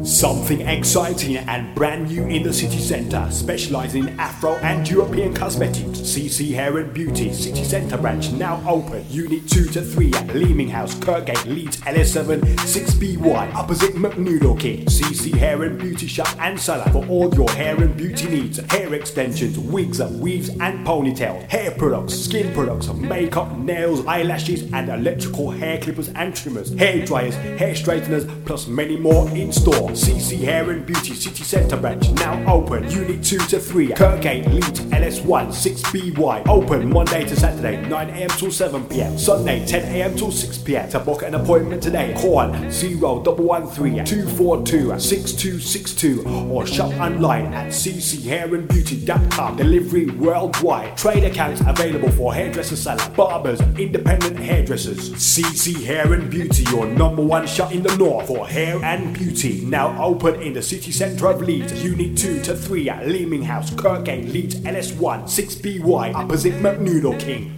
Something exciting and brand new in the city centre, specialising in Afro and European cosmetics. CC Hair and Beauty, city centre branch now open. Unit 2-3 at Leeming House, Kirkgate, Leeds, LS7, 6BY, opposite McNoodle King. CC Hair and Beauty shop and salon for all your hair and beauty needs. Hair extensions, wigs, weaves and ponytails. Hair products, skin products, makeup, nails, eyelashes and electrical hair clippers and trimmers. Hair dryers, hair straighteners plus many more in store. CC Hair and Beauty city centre branch now open. Unit 2-3 Kirkgate, Leeds, LS1, 6BY. Open Monday to Saturday, 9am till 7pm. Sunday, 10am till 6pm. To book an appointment today, call 0113-242-6262 or shop online at cchairandbeauty.com. Delivery worldwide. Trade accounts available for hairdresser salon, barbers, independent hairdressers. CC Hair and Beauty, your number one shop in the north for hair and beauty. Now open in the city centre of Leeds. Unit 2-3 at Leeming House, Kirkgate, Leeds, LS1, 6BY, opposite McNoodle King.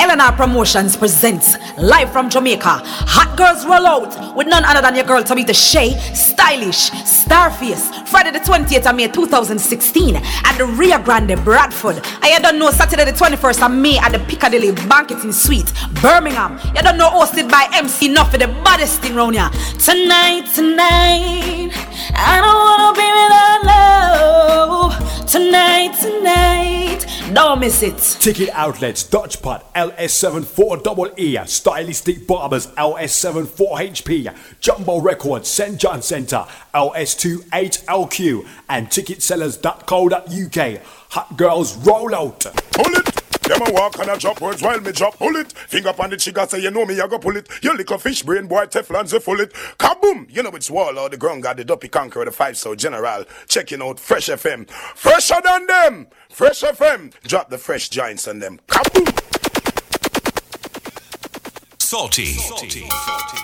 L&R Promotions presents live from Jamaica. Hot Girls Roll Out with none other than your girl Tamita Shea, Stylish, Starface, Friday the 20th of May 2016 at the Rio Grande, Bradford. And you don't know Saturday the 21st of May at the Piccadilly Banqueting Suite, Birmingham. You don't know hosted by MC Nuff, the baddest thing round here. Tonight, I don't wanna be without love. Tonight, don't miss it. Ticket outlets, Dutch Pot, LS7 4EE, Stylistic Barbers, LS7 4HP, Jumbo Records, St. John Centre, LS2 8LQ, and ticketsellers.co.uk. Hot Girls Roll Out. Hold it. Them a walk and a drop words while me drop pull it. Finger pan the chigga say you know me, I go pull it. You lick a fish brain boy, Teflon's a full it. Kaboom! You know it's wall or the ground guard, the dopey conqueror, the 5-star general. Checking out Fresh FM. Fresher than them! Fresh FM. Drop the fresh giants on them. Kaboom! Salty. Salty. Salty. Salty.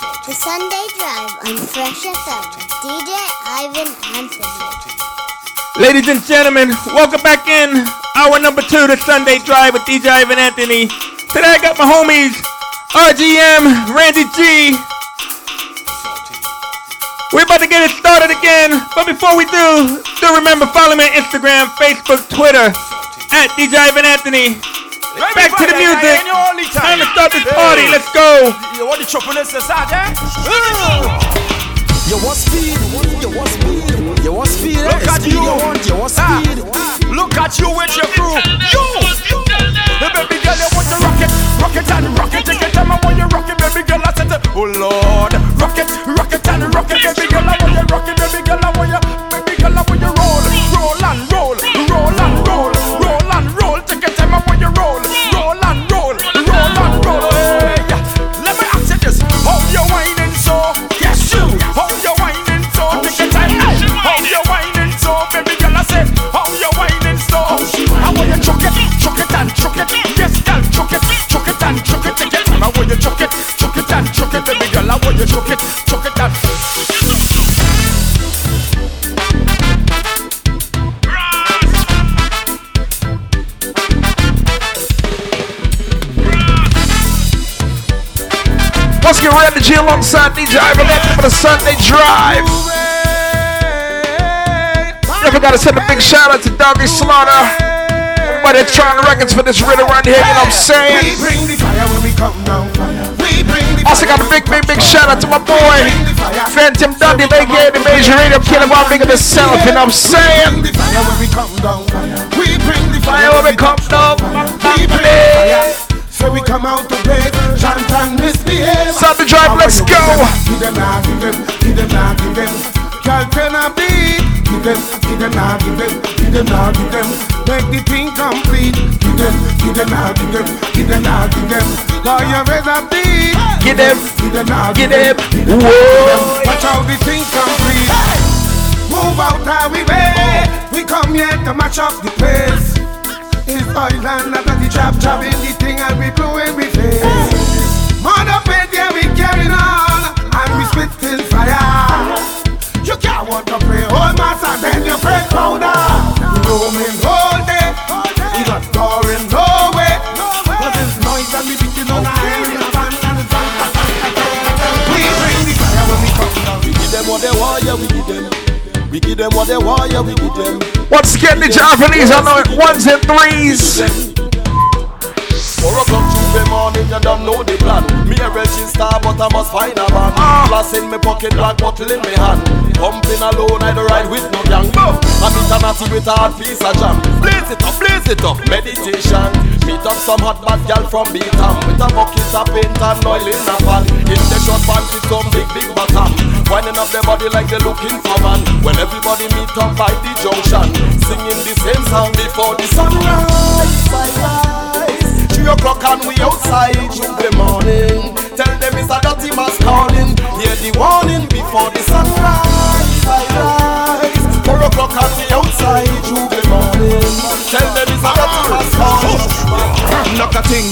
Salty. The Sunday Drive on Fresh FM with DJ Ivan Anthony. Ladies and gentlemen, welcome back in hour number two, The Sunday Drive with DJ Ivan Anthony. Today I got my homies RGM, Randy G. We're about to get it started again, but before we do remember, follow me on Instagram, Facebook, Twitter, at DJ Ivan Anthony. Back to the music. Time to start this party. Let's go. You want the choppiness, Sergeant? You want speed? You want speed? You want speed? Look at you. You want speed? Look at you with your crew. You. Baby girl, you want the rocket, rocket and rocket. Take your time, I want your rocket, baby girl. I said, oh Lord, rocket, rocket and rocket, baby girl. I want your rocket, baby girl. I want your, baby girl. I want your roll, roll and roll, roll and roll, roll and roll. Take your time, I want your roll, roll and roll, roll and roll. Let me ask you this: how you whining so? Yes you. How you whining so? Take your time. How you whining so, baby girl? I said, how you whining so? I want your chocolate. Choke it, yes girl, choke it and choke it again. I want you choke it and choke it, baby girl. I want you choke it and. Let's get Randy G alongside DJ Ivan Anthony for the Sunday Drive. Never gotta send a big shout out to Doggy Slaughter. Everybody trying records for this rhythm around here, you know what I'm saying? We bring the fire when we come down, fire. We bring the fire. Also got a big shout out to my boy Phantom Dundee, they gave the major radio, killing while bigger than self, you know what I'm saying? We bring the fire when we come down, fire. We bring the fire when we come down, fire. So we come out today, chant and misbehave. Start the drive, let's go. Give them now, give them now, give them. Can't turn a beat. Give them now, give them, give them. Make the thing complete. Give them now, give them, give them. Call your red up deep. Give them, give them. Whoa. Watch how the thing complete. Hey. Move out how we way. We come here to match up the place. It's Island at the chop chop in the thing and we blow in we face. Man up in there we carrying on and we spitting fire. You can't want to pray all mass and then you pray powder. Roaming home. We give them what they want, yeah, we give them. Once again, the Japanese are not ones and threes. 4 o'clock Tuesday morning, you don't know the plan. Me a raging star, but I must find a van. Glass in my pocket, black bottle in my hand. Pumping alone, I don't ride with no gang. I'm international with a hard piece of jam. Blaze it up, meditation. Meet up some hot bad gal from B-Town. With a bucket of paint and oil in a van. In the short van, with some big bottom. Winding up their body like they're looking for man. When everybody meet up by the junction, singing the same song before the sunrise. Bye-bye. 3 o'clock and we outside Tuesday morning. Tell them it's a dirty mass calling. Hear the warning before the sunrise. Sunrise. 4 o'clock and we outside Tuesday morning. Tell them it's a dirty mass calling. Knock a ting,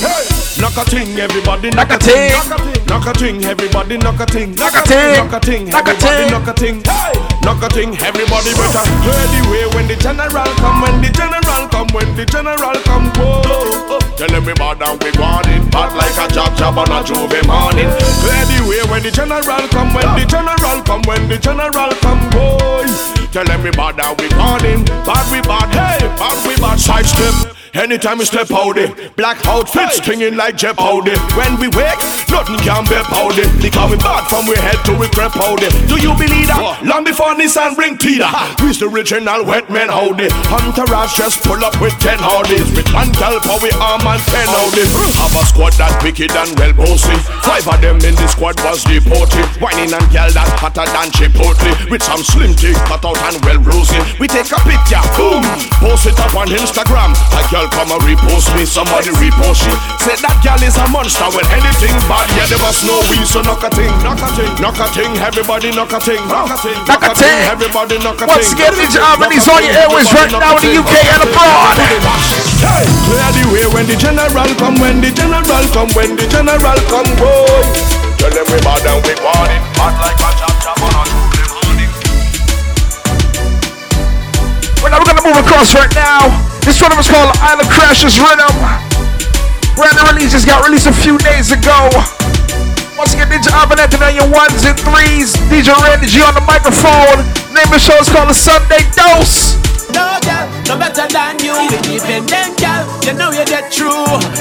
knock a ting, everybody knock a ting. Knock a ting, everybody knock a ting. Knock a ting, everybody knock a ting. Knock a ting, everybody better hear the way when the general come, when the general come, when the general come. Whoa. Tell everybody that we want it bad like a job on a Tuesday morning. Clear the way when the general come, when the general come, when the general come, boys. Tell everybody that we want it bad, we bad, hey, bad, we bad. Sidestep, anytime we step out there. Black outfits, singing like Jeopardy. When we wake, nothing can be powder. Because we bad from we head to we crep out there. Do you believe that? What? Long before Nissan bring Tita. We's the original wet men out there. Entourage just pull up with 10 howdies. With one girl for we arm. Have a squad that's wicked and well bossy. 5 of them in the squad was deported. Whining and girl that's hotter than Chipotle. With some slim teeth cut out and well rosy. We take a picture, boom, post it up on Instagram. A girl come and repost me, somebody repost it. Say that girl is a monster, well anything bad. Yeah, they must know we, so knock a ting. Knock a ting, knock a ting, everybody knock a ting. Knock a ting, knock a ting, everybody knock a ting. Once again, DJ Ivan is on your airways right now in the UK and abroad. Hey, clear the way when the general come, when the general come, when the general come, boy. Tell them we bad and we want it. Bad like a chop-chop on our shoot them on it. Well now we're gonna move across right now. This one of us called Island Crashers Rhythm. Randy release just got released a few days ago. Once again, DJ Ivan Anthony on your 1s and 3s. DJ Randy G on the microphone. Name of the show is called The Sunday Dose. No girl, no better than you. You even them girl, you know you're dead true.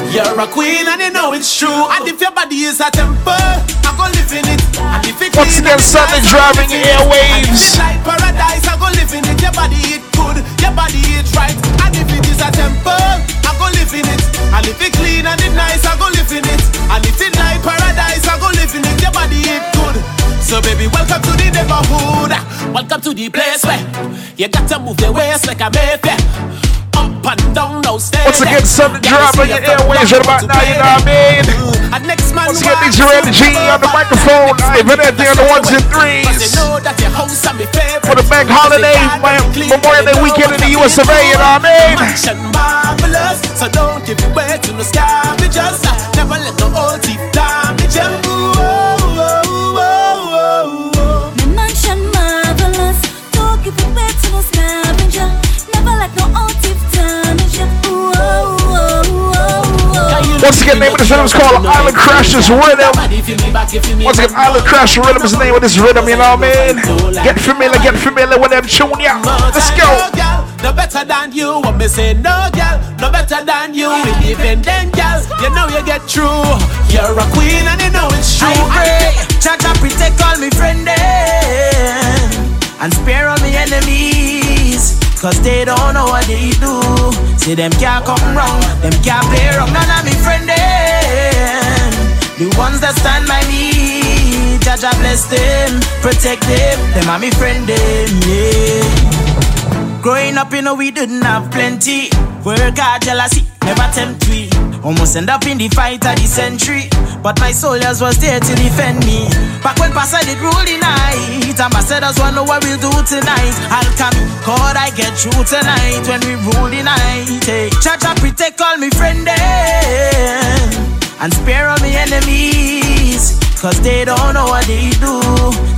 You're a queen and you know it's true. And if your body is a temple, I go live in it. And if it once again, Sunday driving your airwaves. Like paradise, I go live in it. Your body is good, your body is right. And if it is a temple, I go live in it. And if it clean and it nice, I go live in it. And if it like paradise, I go live in it. Your body is good. So baby, welcome to the neighborhood. Welcome to the place where you got to move the waist like a mayfair. Up and down, no stay. Once again, Sunday Drive on your airways right about now, you know what I mean? Once again, DJ Randy G on the microphone. I've been out there on the 1s and 3s. For the bank holiday, Memorial Day weekend in the US of A, you know what I mean? Marvelous, so don't give away to the scavengers. Never let the old teeth damage you. Once again, name of this rhythm is called Island Crashers Rhythm. Once again, Island Crashers Rhythm is the name of this rhythm, you know what I mean? Get familiar with them, Junior. Let's go. No better than you, what me say, no girl, no better than you. We even them girls, you know you get true. You're a queen and you know it's true. I pray, Chacha protect all me friends and spare all me enemies, cause they don't know what they do. See them can't come wrong, them can't play wrong. None of me friends, the ones that stand by me. Chacha bless them, protect them are me friend them, yeah. Growing up, you know, we didn't have plenty. Work hard, jealousy, never tempt me. Almost end up in the fight of the century. But my soldiers was there to defend me. Back when Pastor did rule the night, ambassadors wanna know what we'll do tonight. Alchemy, God, I get through tonight when we rule the night. Hey. Chacha, protect all me friends and spare all me enemies, cause they don't know what they do.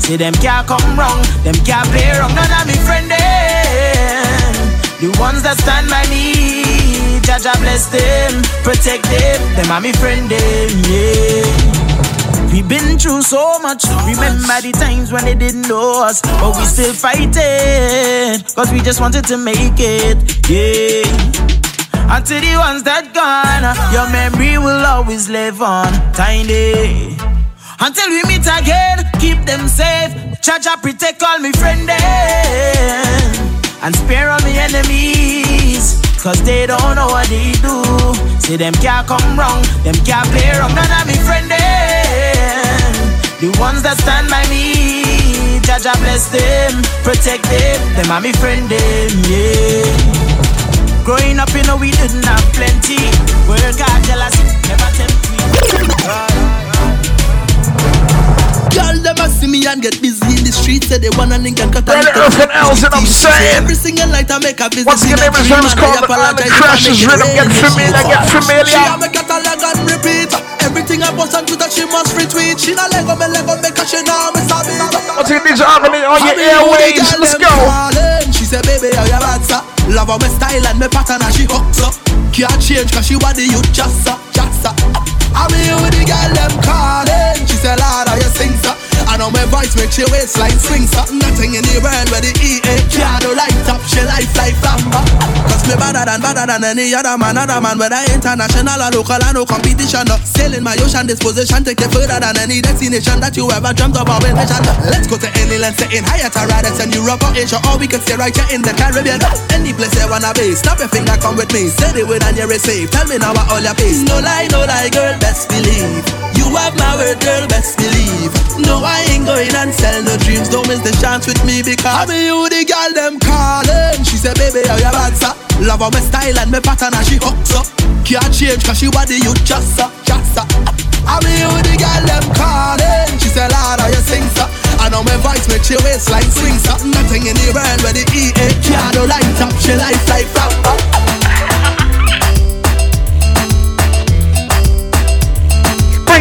See, them can't come wrong, them can't play wrong. None of me friends, the ones that stand by me. Jaja bless them, protect them are me friend them, yeah. We been through so much. Remember the times when they didn't know us, but we still fighting, cause we just wanted to make it, yeah. And to the ones that gone, your memory will always live on, tiny. Until we meet again, keep them safe. Jaja protect all me friend them and spare all me enemies, cause they don't know what they do. See them can't come wrong, them can't play wrong. None of me friends, the ones that stand by me. Jaja bless them, protect them are me friend them, yeah. Growing up, you know we didn't have plenty. Work hard, jealousy, never tempt me. Y'all never see me and get busy in the streets. Say they wanna link and cut out Earth and L's and I'm saying every single night I make a visit. Once again, every time it's called the Island Crashers Rhythm. Get familiar, get familiar. She a me catalog and repeat. Everything I post on Twitter she must retweet. She na lego me lego because she know me sabi. Once again, DJ Anthony on your airwaves, let's go. She say baby how you answer. Love how me style and me pattern and she hooks up. Can't change cause she want the youth just I'm here with the girl them calling. She said, Lord, how you sing, sir? I know my voice makes your waistline swing, sir. Nothing in the world where the EAK I do light up, she life lamba. Cause me better than any other man. Whether international or local, I no competition, no. Sailing my ocean, this position take you further than any destination that you ever dreamt about in nation. Let's go to any land, say in higher terrarists in Europe or Asia, or we can stay right here in the Caribbean. Any place you wanna be, snap your finger, come with me. Say the word and you receive, tell me now what all your face. No lie, girl, best believe you have my word, girl, best believe. No, I ain't going and sell no dreams. Don't miss the chance with me because I'm you, the girl them calling. She said, baby, how you answer? Love how my style and my pattern and she hooks up. Can't change cause she body you just I'm you, the girl them calling. She said, Lord, how you sing, sir? I know my voice makes your waistline swing, sir. Nothing in the world where the EAK I don't light up, she life up.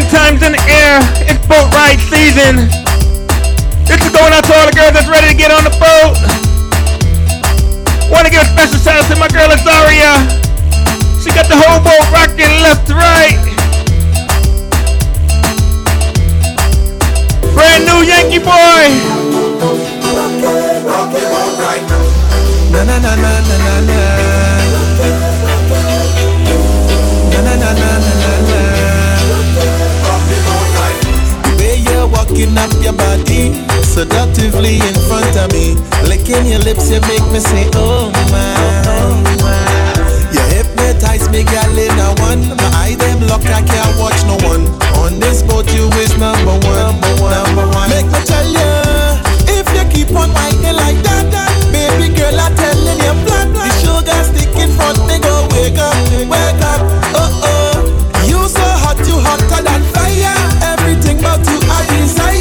Times in the air, it boat season. This is going out to all the girls that's ready to get on the boat. Want to give a special shout out to my girl Azaria. She got the whole boat rocking left to right. Brand new Yankee boy. Walking up your body seductively in front of me, licking your lips, you make me say oh my, oh, my. You hypnotize me, girl, in a one. My eye them locked, I can't watch no one. On this boat you is number one, number one, number one. Make me tell you, if you keep on whining like that, baby girl, I'm telling you blah, blah. The sugar stick in front, they go wake up, wake up. Oh oh, you so hot, you hotter than fire. Everything about you I desire.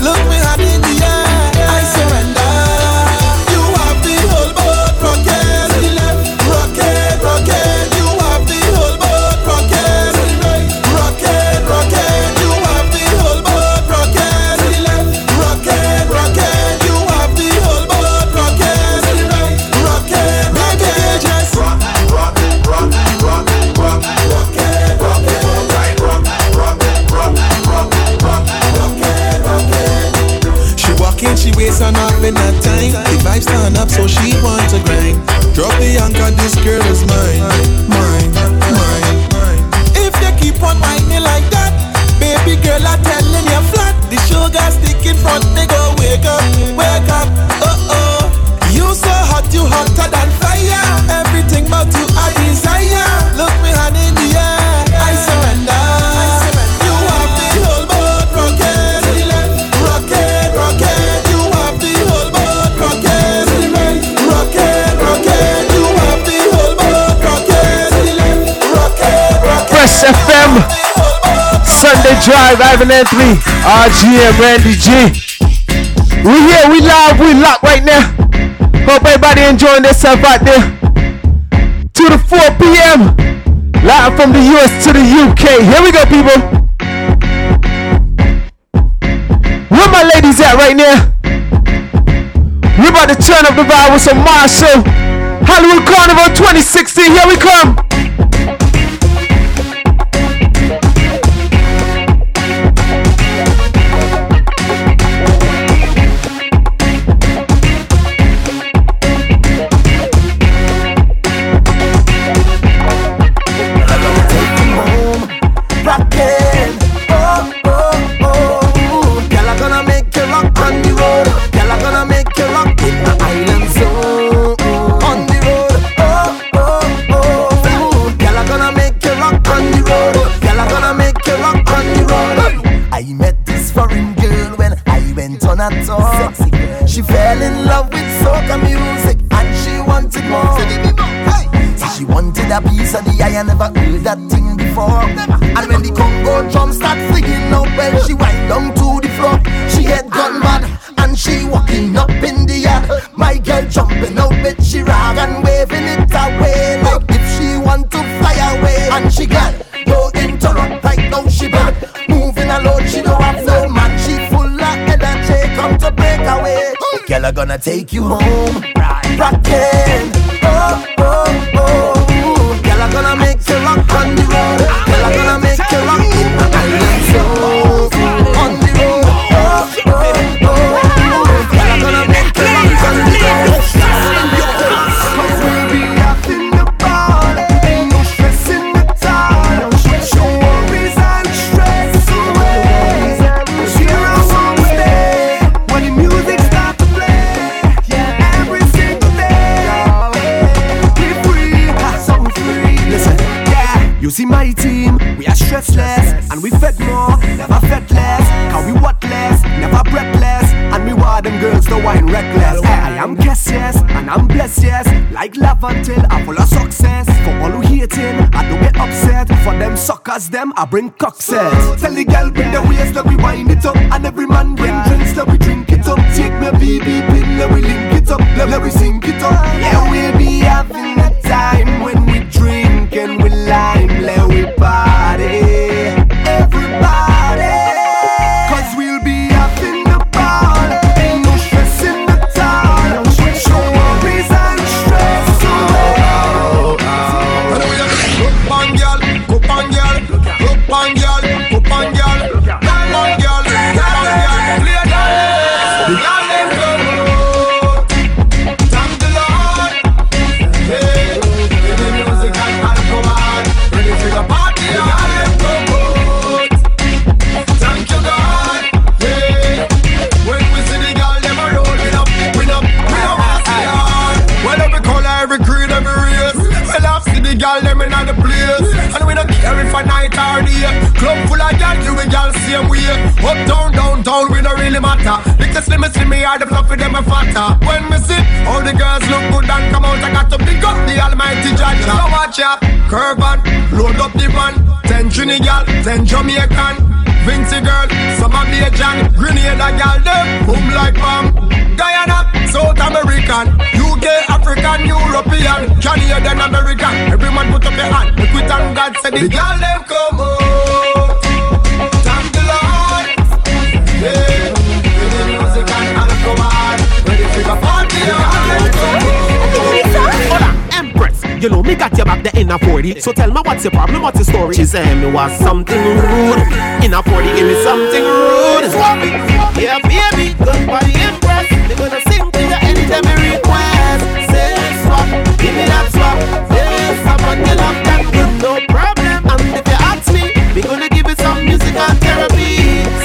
Look me hard in the eye, I surrender. You have the whole boat rocket, rocket, rocket. You have the whole boat rocket, rocket, rocket. You have the whole boat rocket, rocket, rocket. You have the whole boat rocket, rocket, rocket. Just rock, rock, rock, rock, rock, rocket, rocket. She waits on up in that time. The vibes turn up, so she wants to grind. Drop the anchor, this girl is mine, mine, mine. If you keep on whining like that, baby girl, I'm telling you flat. The sugar stick in front, they go wake up, wake up. Oh oh, you so hot, you hotter than fire. Everything about you I desire. Look me hand in the air, I surrender. Fresh FM, Sunday Drive, Ivan Anthony, RGM, Randy G. We here, we live, we locked right now. Hope everybody enjoying themselves out there. 2 to 4 p.m. Live from the US to the UK. Here we go, people. Where my ladies at right now? We about to turn up the vibe with some Marshall. Hollywood Carnival 2016, here we come. Gonna take you home, rockin'. Oh, oh, oh. Girl, I'm gonna make you rock on the road. Girl, I'm gonna make you rock in the island zone. On the road. Oh, oh, oh. Girl, I'm gonna make you rock on the road. Cause we'll be up in the party. No stress in the town. Switch your worries and stress away. Here on Sunday when the music stops. You see my team, we are stressless. And we fed more, never fed less. Cause we what less, never breathless. And we were them girls, though I ain't reckless. I am guest, yes, and I'm blessed, yes. Like love until I'm full of success. For all who hating, I don't get upset. For them suckers, them, I bring cocksets. Tell the girl bring the waist, that we wind it up. And every man bring drinks, that we drink it up. Take me a BB pin, let we link it up. Let we sink it up. Yeah, we'll be having a time when we drinking with lime. Let we party, everybody, cause we'll be up like our day. Club full of y'all, you and y'all same way. Uptown, downtown, we don't really matter. Little slimmer, slimmy, I the fluffy, them a fatter. When we see all the girls look good and come out, I got to pick up the almighty judge. So watch ya, curve on, load up the van. 10 Trinidad, 10 Jamaican. Vinci girl, some of the Asian, Grenada girl, them boom like bomb. Guyana, South American, UK, African, European, Canadian, American. Every man put up your hand, the quit and God said the girl them come home. Thank the Lord. Yeah, with the music and alcohol, ready to the party and come home. Empress, you know me got your back there in a 40. So tell me what's your problem, what's your story? She said me was something rude. In a 40, give me something rude. Yeah baby, go for the Empress. They gonna sing to you anytime you request. Say swap, give me that swap. Say swap and you love that good, no problem. And if you ask me, we gonna give you some musical therapy.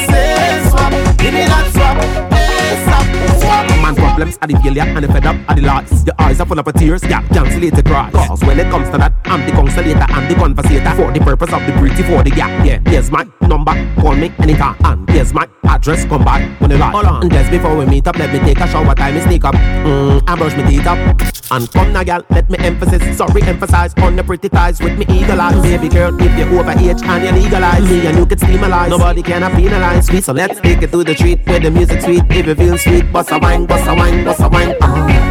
Say swap, give me that swap. Say swap, swap. Man problems are the failure and the fed up are the lies. The eyes are full of tears, yeah, cancellated cries. Cause when it comes to that, I'm the consolator and the conversator. For the purpose of the pretty, for the gap, yeah. Here's my number, call me anytime. And here's my address, come back when you like. Hold on, just before we meet up, let me take a shower, time me sneak up. And brush me teeth up. And come now, girl, let me emphasize, sorry, emphasize on the pretty ties with me eagle eyes. Baby girl, if you're overage and you're legalized, me and you can steam a line. Nobody can have penalized, sweet. So let's take it to the street with the music sweet. If you feel sweet, bust a wine, bust a wine, bust a wine.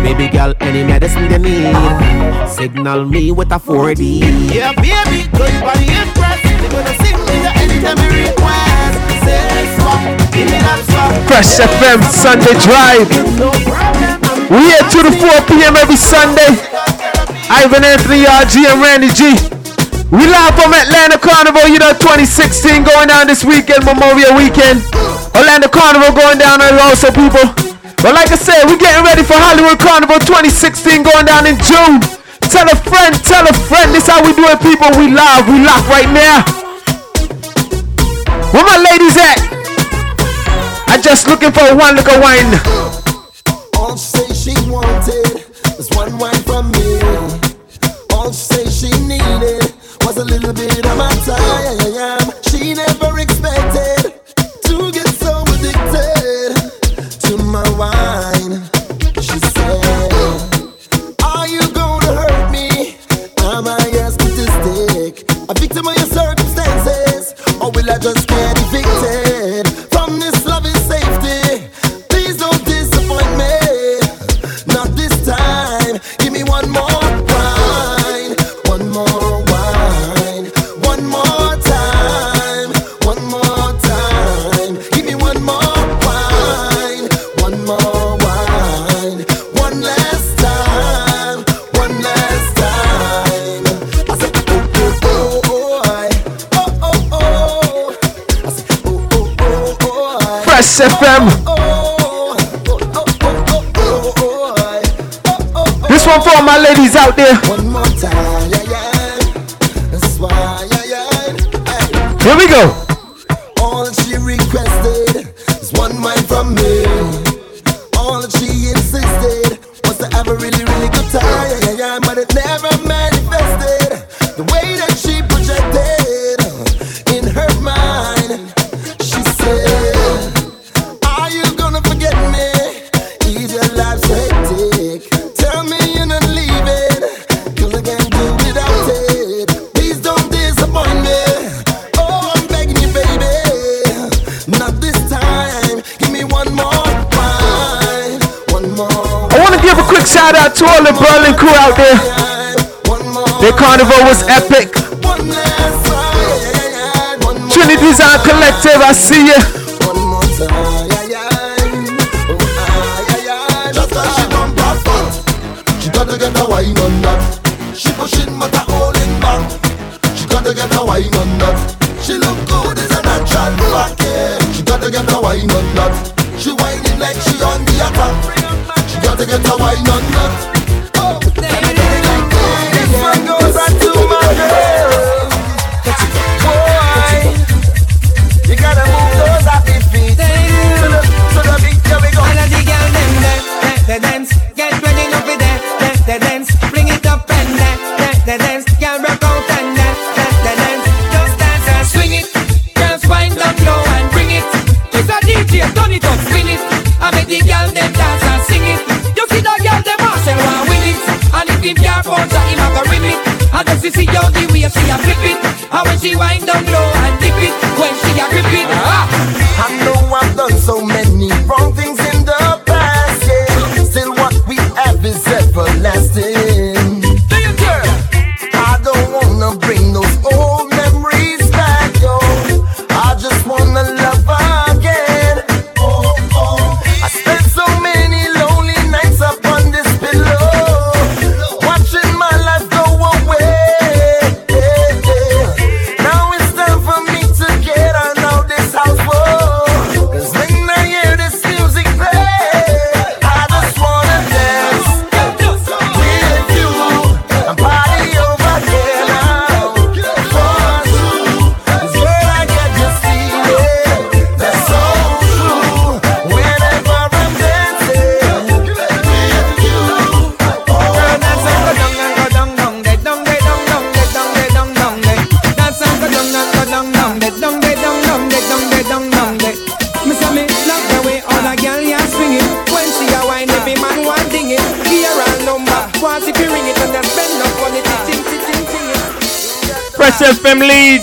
Baby girl, any medicine they need, signal me with a 4D. Yeah, baby, good body impress. They gonna sing to you anytime you request. Say swap, give me that swap. Fresh FM Sunday Drive. We here 2 to 4 p.m. every Sunday. Ivan Anthony, RGM, Randy G. We live from Atlanta Carnival, you know, 2016 going down this weekend, Memorial Weekend. Orlando Carnival going down there also, people. But like I said, we're getting ready for Hollywood Carnival 2016 going down in June. Tell a friend, this how we do it, people. We live, we lock right now. Where my ladies at? I just looking for one look of wine. All she say she wanted was one wine from me. All she say she needed was a little bit of my time. She never expected to get so addicted to my wine. She said, are you gonna hurt me? Am I a statistic, a victim of your circumstances, or will I just get evicted from this love and safety? Please don't disappoint me, not this time. Give me one more wine, one more wine, one more time, one more time. Give me one more wine, one more wine, one last time. I said oh oh oh oh I, oh oh oh. I said oh oh oh oh I. Fresh FM. This one for all my ladies out there. One more time, yeah, yeah. That's why, yeah, yeah. Here we go. All that she requested is one wine from me. All that she insisted was to have a really, really good time, yeah, yeah, yeah. But it never manifested the way that she projected in her mind. She said, are you gonna forget me? Is your life so hectic? Tell me you're not leaving, cause I can't do without it. Please don't disappoint me. Oh, I'm begging you, baby. Not this time. Give me one more wine. One more. I want to give a quick shout out to all the Berlin crew out there. Their carnival was epic. One last time. One more Trinity Design Collective, I see ya. time. One more time. Yeah, yeah. Oh, ah, yeah, yeah. Just as she don't pass out, she gotta get a wine on that. She pushing but a holding back. She gotta get a wine on that. She look good as a natural back, yeah. She gotta get a wine on that. She whining like she on the attack. She gotta get a wine on that. Oh, this one goes out to my girls. Boy, you gotta move those happy feet to the beat, here we go. All of the girls them dance, dance, get ready now for dance, dance, bring it up and dance, dance, girl rock out and dance, dance, just dance. culture in a rhythm. I just see how the way she a flip it, and when she wind down low and dip it, when she a grip it. Ah. I know I've done so many wrong things in the past, yeah. Still what we have is everlasting. Danger! I don't wanna bring those old memories back, yo. I just wanna love again. Oh, oh. I spent so many lonely nights up on this pillow. Fresh FM lead.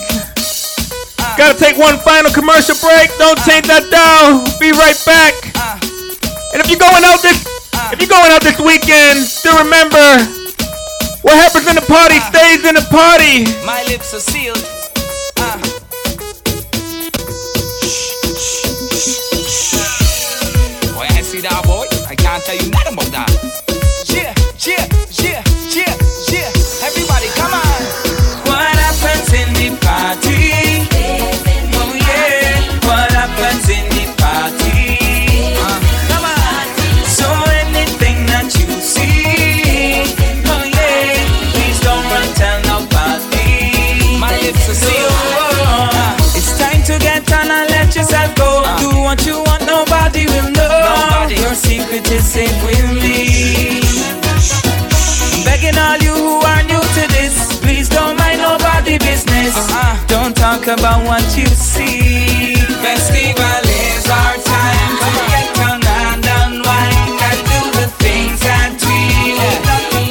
Gotta take one final commercial break. Don't take that down. Be right back. And if you're going out this weekend, still remember what happens in the party stays in the party. My lips are sealed. Boy, I see that boy. I can't tell you nothing about that. Yeah, yeah, yeah, yeah, yeah. Everybody, come on. Party. Oh yeah, what happens in the party? Come on. So anything that you see, oh yeah, please don't run tell nobody. My lips are sealed. It's time to get on and let yourself go. Do what you want, nobody will know. Nobody. Your secret is safe with me. I'm begging all you who are new to this, please don't mind nobody business. Don't talk about what you see. Festival is our time. Come on. Get down and unwind and do the things that we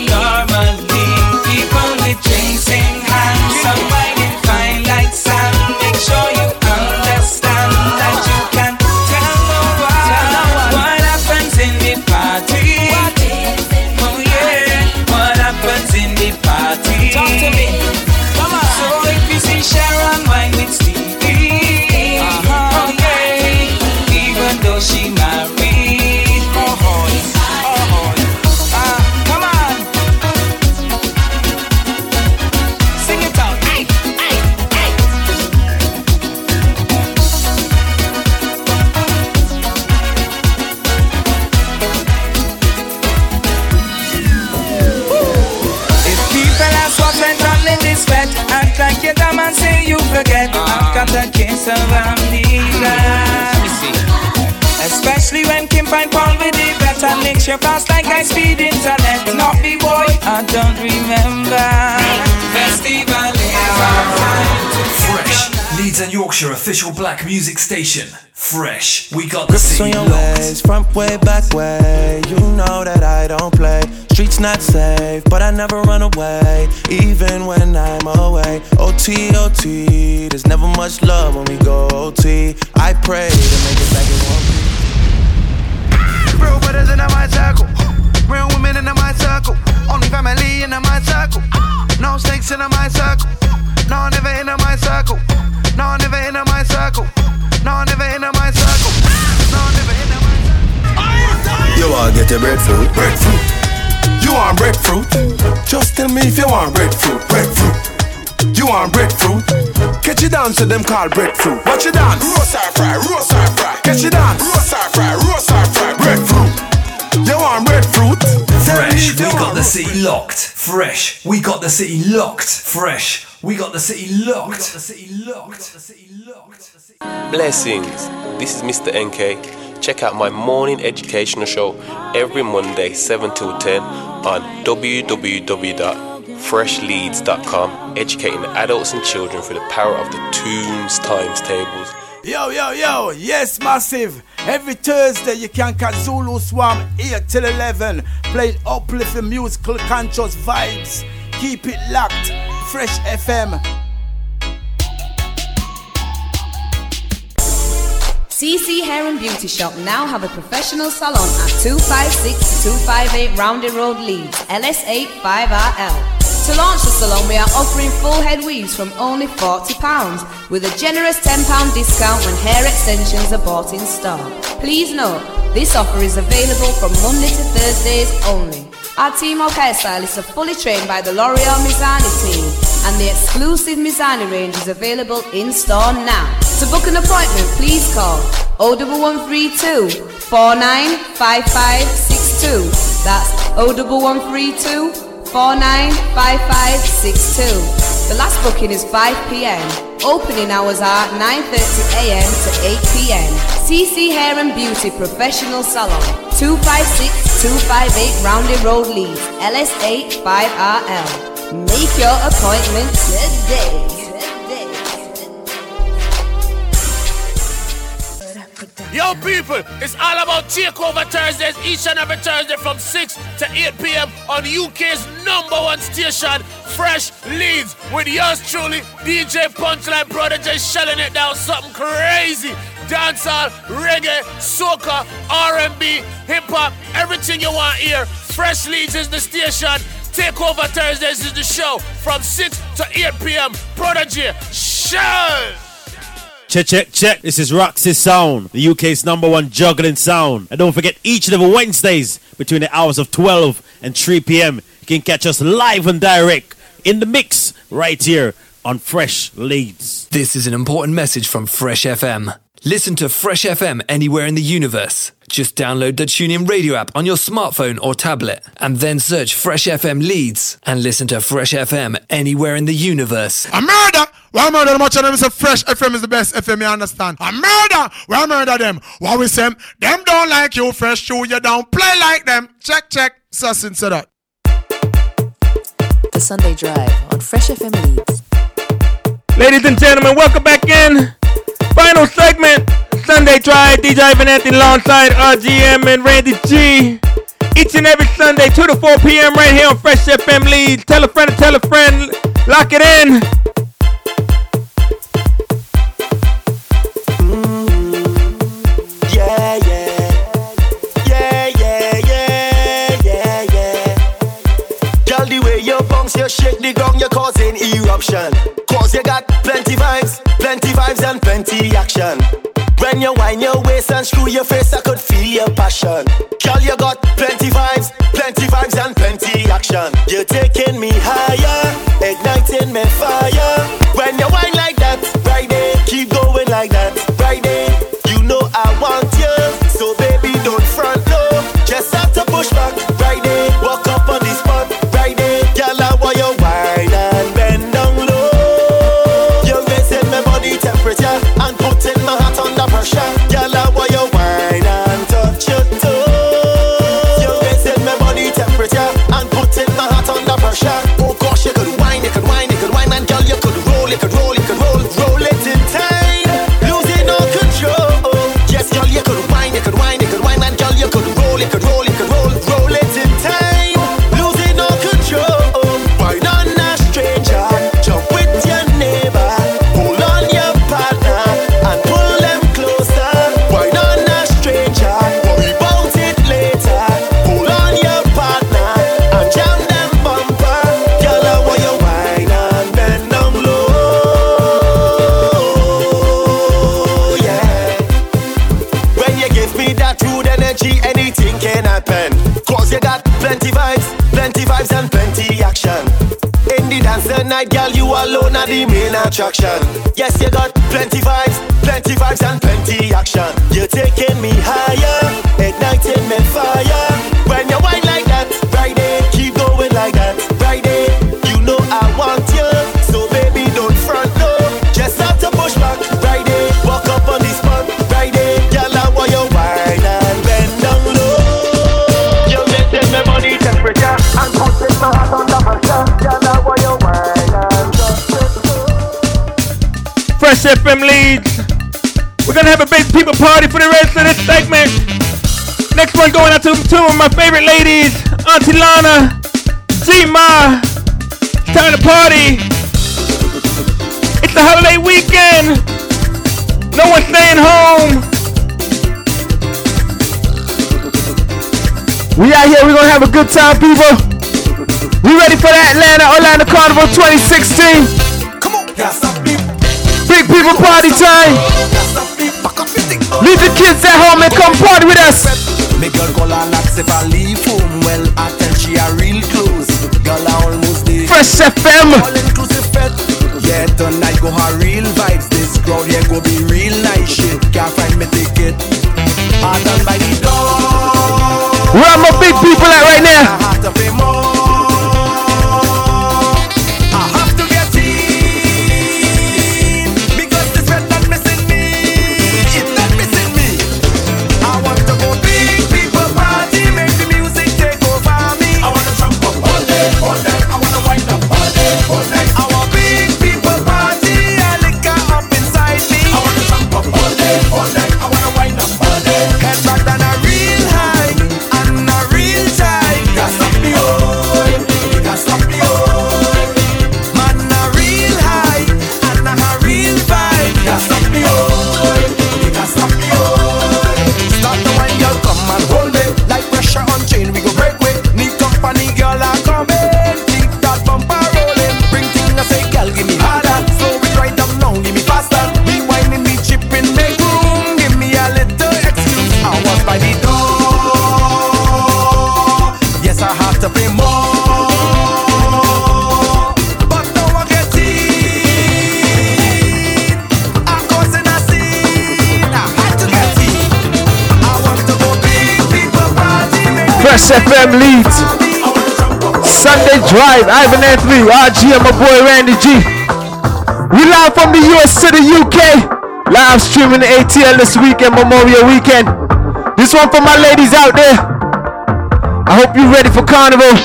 normally. People with drinks in hand, somebody fine like sand. Make sure you understand that you can tell no one what happens in the party. Oh yeah, what happens in the party? Talk to me. Sharon wine with Stevie. Oh yeah, even though she married. Come on, sing it out. Aye, aye, aye. If people ask what went on in this fete, act like you're dumb and say you forget. I've got the case of amnesia. Especially when Kim find Paul with the better links. Your past like high speed internet. Not be boy, I don't remember. Festival is our time to Fresh, Leeds and Yorkshire official black music station. Fresh, we got the scene on your locked. Ways, front way, back way. You know that I don't play. Streets not safe, but I never run away, even when I'm away. OT, OT, there's never much love when we go OT. I pray to make it back in one. Real brothers in my circle, real women in my circle, only family in my circle, no snakes in my circle, no never in my circle, no never in my circle, no never in my circle, no never in my circle. You all get your breadfruit, breadfruit. You want breadfruit? Just tell me if you want breadfruit, breadfruit. You want breadfruit? Catch you down to them called breadfruit. What you dance? Roast or fry, roast or fry. Catch you down, roast or fry, roast or fry. Breadfruit. You want breadfruit? Fresh, we got the city locked. Fresh, we got the city locked. Fresh, we got the city locked. We got the city locked. Blessings. This is Mr. NK. Check out my morning educational show every Monday 7 till 10 on www.freshleads.com, educating adults and children through the power of the tunes times tables. Yo, yes, massive. Every Thursday you can catch Zulu Swam 8 till 11, playing uplifting musical conscious vibes. Keep it locked, Fresh FM. CC Hair and Beauty Shop now have a professional salon at 256-258 Roundhay Road, Leeds, LS8 5RL. To launch the salon, we are offering full head weaves from only £40 with a generous £10 discount when hair extensions are bought in stock. Please note, this offer is available from Monday to Thursdays only. Our team of hairstylists are fully trained by the L'Oreal Mizani team, and the exclusive Mizani range is available in-store now. To book an appointment, please call 01132 495562. That's 01132 495562. The last booking is 5 p.m. Opening hours are 9:30 a.m. to 8 p.m. CC Hair and Beauty Professional Salon, 256-258 Roundhay Road, Leeds, LS8 5RL. Make your appointment today. Yo, people, it's all about TakeOver Thursdays each and every Thursday from 6 to 8 p.m. on UK's #1 station, Fresh Leeds, with yours truly, DJ Punchline Brother J, shelling it down something crazy. Dancehall, reggae, soca, R&B, hip-hop, everything you want here. Fresh Leeds is the station. TakeOver Thursdays is the show from 6 to 8 p.m. Prodigy, show! Check, check, check. This is Roxy Sound, the UK's #1 juggling sound. And don't forget, each and every Wednesdays between the hours of 12 and 3 p.m., you can catch us live and direct in the mix right here on Fresh Leeds. This is an important message from Fresh FM. Listen to Fresh FM anywhere in the universe. Just download the TuneIn Radio app on your smartphone or tablet and then search Fresh FM Leeds and listen to Fresh FM anywhere in the universe. A murder! Why murder them? Watch them say Fresh FM is the best FM, you understand? A murder! Why murder them? Why we say them don't like you, Fresh Shoe, you don't play like them. Check, check. Sussin said that. The Sunday Drive on Fresh FM Leeds. Ladies and gentlemen, welcome back in. Final segment, Sunday Drive, DJ Ivan Anthony alongside RGM and Randy G. Each and every Sunday, 2 to 4 p.m. right here on Fresh FM Leeds. Tell a friend to tell a friend. Lock it in. Yeah, yeah. Yeah, yeah, yeah, yeah, yeah. Girl, the way you bounce, you shake the ground, you're causing eruption. Cause you got plenty vibes. Plenty vibes and plenty action. When you wind your waist and screw your face, I could feel your passion. Girl, you got plenty vibes and plenty action. You're taking me higher, igniting me fire. When you wind like that, right there, keep going like that, right there. You know I want you, so baby don't front no. Just have to push back, right there. Walk up on the spot, right there. Girl, I want you wine and bend down low. And putting my heart under pressure. Girl, I want your wine and touch your toes. You're raising my body temperature and putting my heart under pressure. Oh gosh, you could wine, you could wine, you could wine. And girl, you could roll, you could roll, you could roll. Roll it in time, losing all control. Yes, girl, you could wine, you could wine, you could wine. And girl, you could roll, you could roll, you could roll. Roll it in time, losing all control. Wine on a stranger, jump with your neighbor. And plenty action in the dance tonight, girl. You alone are the main attraction. Yes, you got plenty vibes, and plenty action. You're taking me higher, igniting me fire. When you wine like that, right there, keep going like that, right there. You know I want you, so baby don't front no. Just have to push back, right there. Walk up on the spot, right there. Girl, I want you wine and bend down low. You're making me money temperature. I'm putting my heart on the pressure. Girl, I want your wine and touch your toes. Fresh FM Leeds. We're gonna have a big Keep a party for the rest of this segment. Next one going out to two of my favorite ladies, Auntie Lana, Z-Ma. It's time to party. It's the holiday weekend. No one's staying home. We out here, we're gonna have a good time, people. We ready for the Orlando Carnival 2016. Come on, big people party time. Leave the kids at home and come party with us. My girl call her nuts if I leave home. Well, I tell she are real close. Girl I almost did. Fresh FM. All inclusive fed. Yeah, tonight go her real vibes. This crowd here go be real nice shit. Can't find me ticket. I done by the door. Where are my big people at right now? I have to pay more. I have to get in. Because this red not missing me. It's not missing me. I want to go big people party. Make the music take over me. I want to jump up all day, all night. I want to wind up all day, all night. I want big people party. I liquor up inside me. I want to jump up all day, all night. I want to wind up all day. Head back down a real high. FM leads Sunday Drive, Ivan Anthony, RGM, my boy Randy G. We live from the US to the UK, live streaming the ATL this weekend, Memorial Weekend. This one for my ladies out there. I hope you're ready for Carnival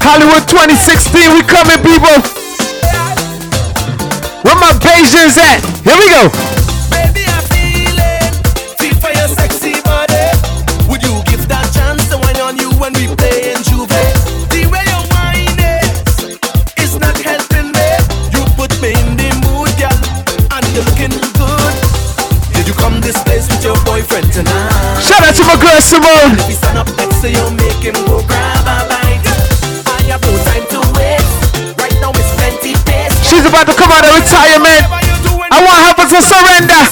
Hollywood 2016. We coming, people. Where my Bajans at? Here we go. Shout out to my girl Simone. If you stand up next to you, make him go grab a bite. I have no time to waste. Right now it's plenty pace. She's about to come out of retirement. I want her to surrender.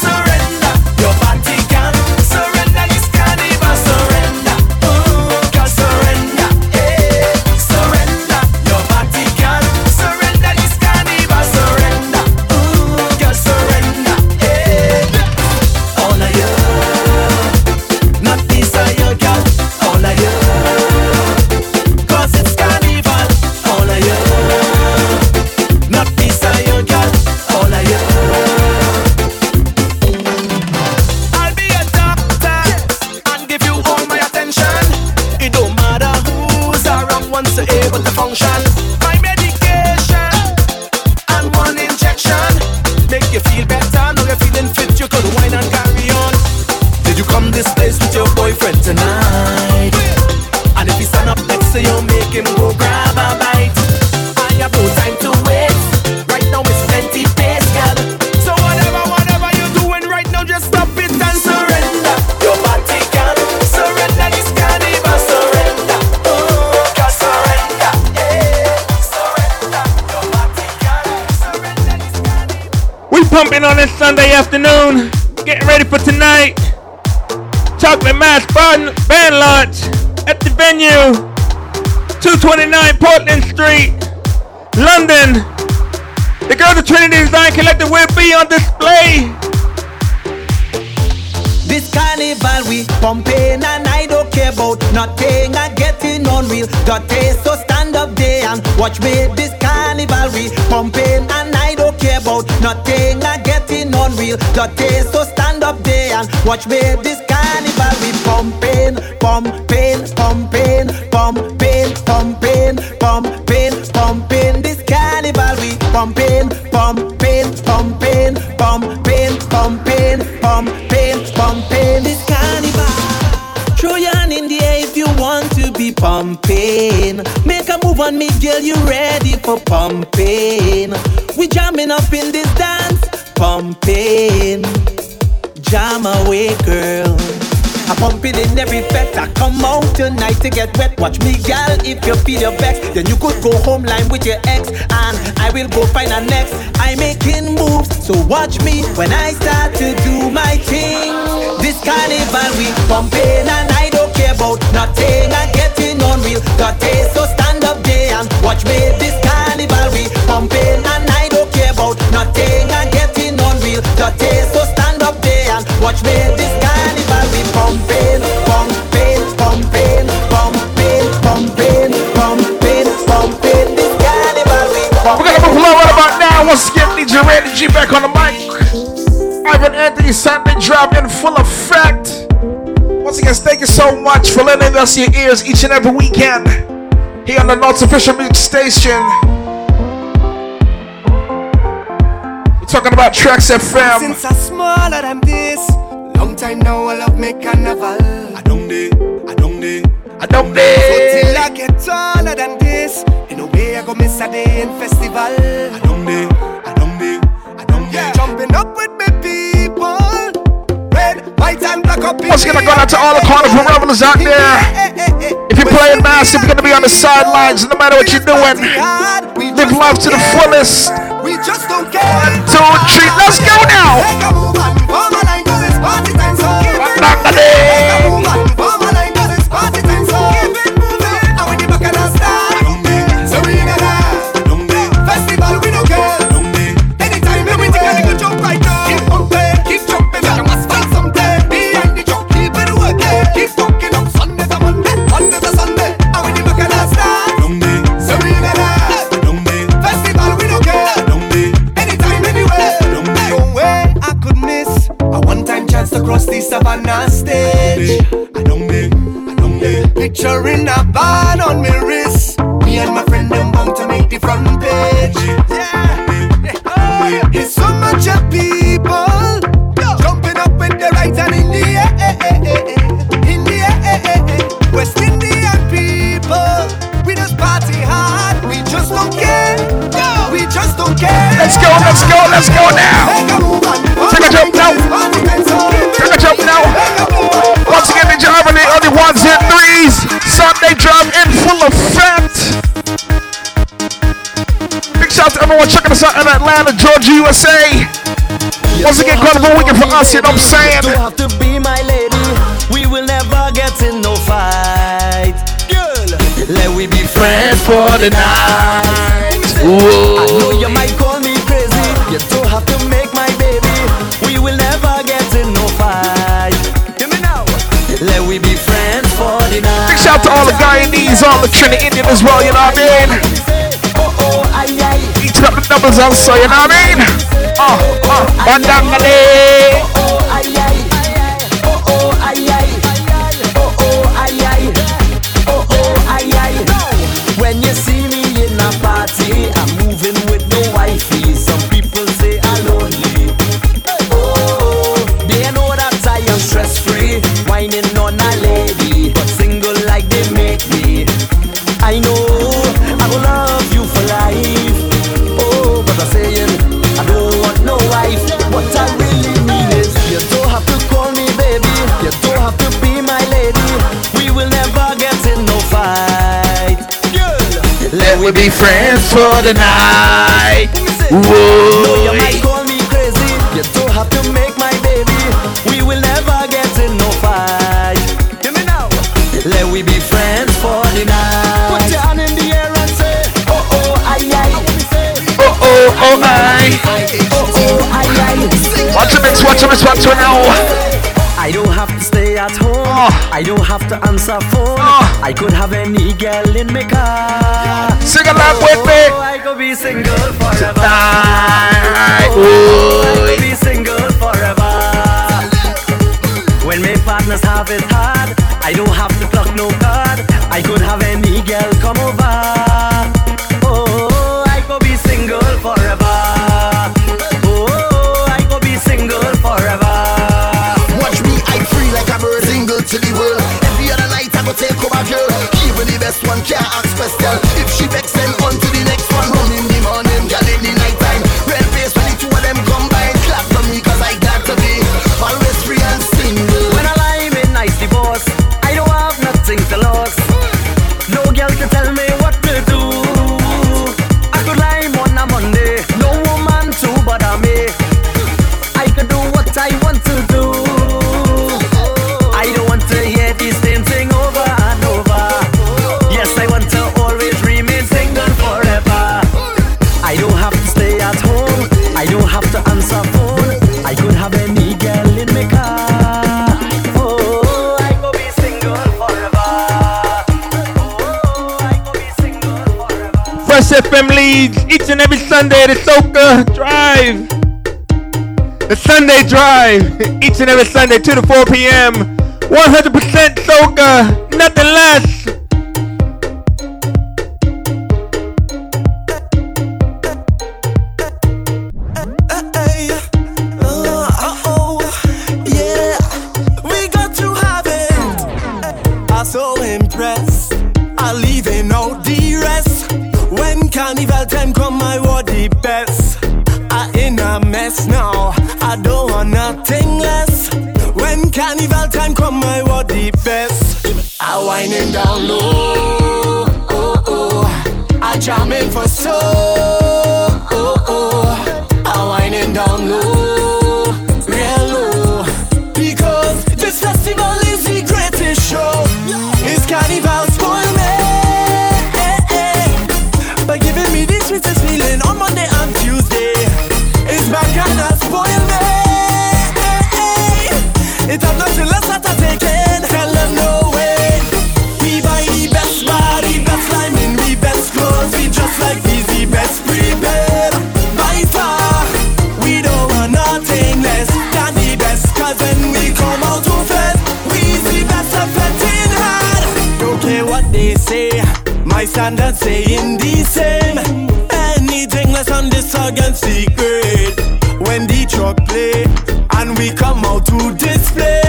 Sunday afternoon, getting ready for tonight. Chocolate Mask band launch at the venue, 229 Portland Street, London. The girls of Trinity Design Collective will be on display. This carnival we pumping and I don't care about nothing. I'm getting unreal, got taste, so stand up there and watch me. This carnival we pumping and I don't care about nothing. I'm getting unreal, got taste, so stand up there and watch me. This carnival we pumping, pumping, pumping, pumping, pumping, pumping, pumping. This carnival we pumping, pumping, pumping, pumping, pumping, pumping, pumping. pumping. Make a move on me, girl, you ready for pumping? We jamming up in this dance, pumping. Jam away, girl. I'm pumping in every fest. I come out tonight to get wet. Watch me, gal, if you feel your best. Then you could go home line with your ex, and I will go find her next. I'm making moves, so watch me when I start to do my thing. This carnival we pumping, and I don't care about nothing. I'm getting on real, got it, so stand up there and watch me. This carnival we pumping, and I don't care about nothing. I'm getting on real, got it, so stand up there and watch me. This carnival we pumping, pumping, pumping, pumping, pumping, pumping, pumping. This carnival we pumping. We're gonna move along right about now. Once again, DJ Randy G back on the mic. Ivan Anthony Sunday drop in full effect. Once again, thank you so much for lending us your ears each and every weekend here on the North Official Music Station. We're talking about Tracks FM. Since I'm smaller than this, long time now I love me carnival. I don't day. So till I get taller than this, in a way I go miss a day in festival. I don't day. Jumping up with me people. Red, white and black up. Once again, I go out to all the carnival revelers out there. If you're playing massive, you're gonna be on the sidelines. No matter what you're doing, live life to the fullest. We just don't care. 1, 2, 3, let's go now. Party time, so keep it moving. Mama like does it's party time, so keep it moving. And when the back of the start, so we ain't gonna laugh. Festival we don't care. Anytime, anytime, you can jump right now. Keep pumping, keep jumping. You must find someday. Behind the job, keep it working. Keep talking up Sunday to Monday, Monday to Sunday. And when the back of the start, so we ain't gonna laugh. Festival we don't care. Anytime, anywhere. No way I could miss a one-time chance to cross the Savannah stage. I don't be picturing a band on my wrist. Me and my friend them bound to make the front page. Yeah, it's so much of people jumping up with the right and in the air, in the air. West Indian people, we just party hard. We just don't care. We just don't care. Let's go now. Take a jump now. Up now. Once again, the job on the other ones and threes. Sunday drop in full effect. Big shout out to everyone checking us out in Atlanta, Georgia, USA. Once again, carnival weekend for us, you know what I'm saying? You don't have to be my lady. We will never get in no fight. Girl, let we be friends for the night. Whoa. I know you might call me crazy. You don't have to make my baby. We will never get in no fight. Hear me now. Let we be friends for the night. Big shout out to all the Guyanese, all the Trinity Indian as well, you know what I mean? Eating up the numbers also, you know what I mean? When you see me in a party, I'm moving with no wifey. Some people say I'm lonely. Stress free, whining on a lady, but single like they make me. I know I will love you for life. Oh, but I'm saying I don't want no wife. What I really mean is, you don't have to call me baby. You don't have to be my lady. We will never get in no fight. Girl, let we be friends for the night. Whoa. You might call me crazy. You don't have to make my baby. We will never get in no fight. Hear me now. Let we be friends for the night. Put your hand in the air and say, oh oh aye aye. Oh oh oh aye. Oh oh aye aye. Watch it now. I don't have to stay at home. Oh. I don't have to answer phone. Oh. I could have any girl in my car. Sing along with me. I could be single forever. Tonight. Oh, I could be single forever. When my partners have it hard, I don't have to pluck no card. I could have any girl come over. Oh, I could be single forever. Oh, I could be single forever. Watch me, I'm free like a bird, single to the world. Every other night I go take over girl, even if Fresh FM leads each and every Sunday at the Soca Drive. The Sunday Drive, each and every Sunday, 2 to 4 p.m. 100% Soca, nothing less. Carnival time come, I wore the best. I in a mess now, I don't want nothing less. When carnival time come, I wore the best. I winding down low, oh oh. I jamming for so, oh oh. I winding down low, real low. Because this festival is the greatest show. It's carnival. Standards saying the same. Anything less on this against the grade. When the truck play and we come out to display,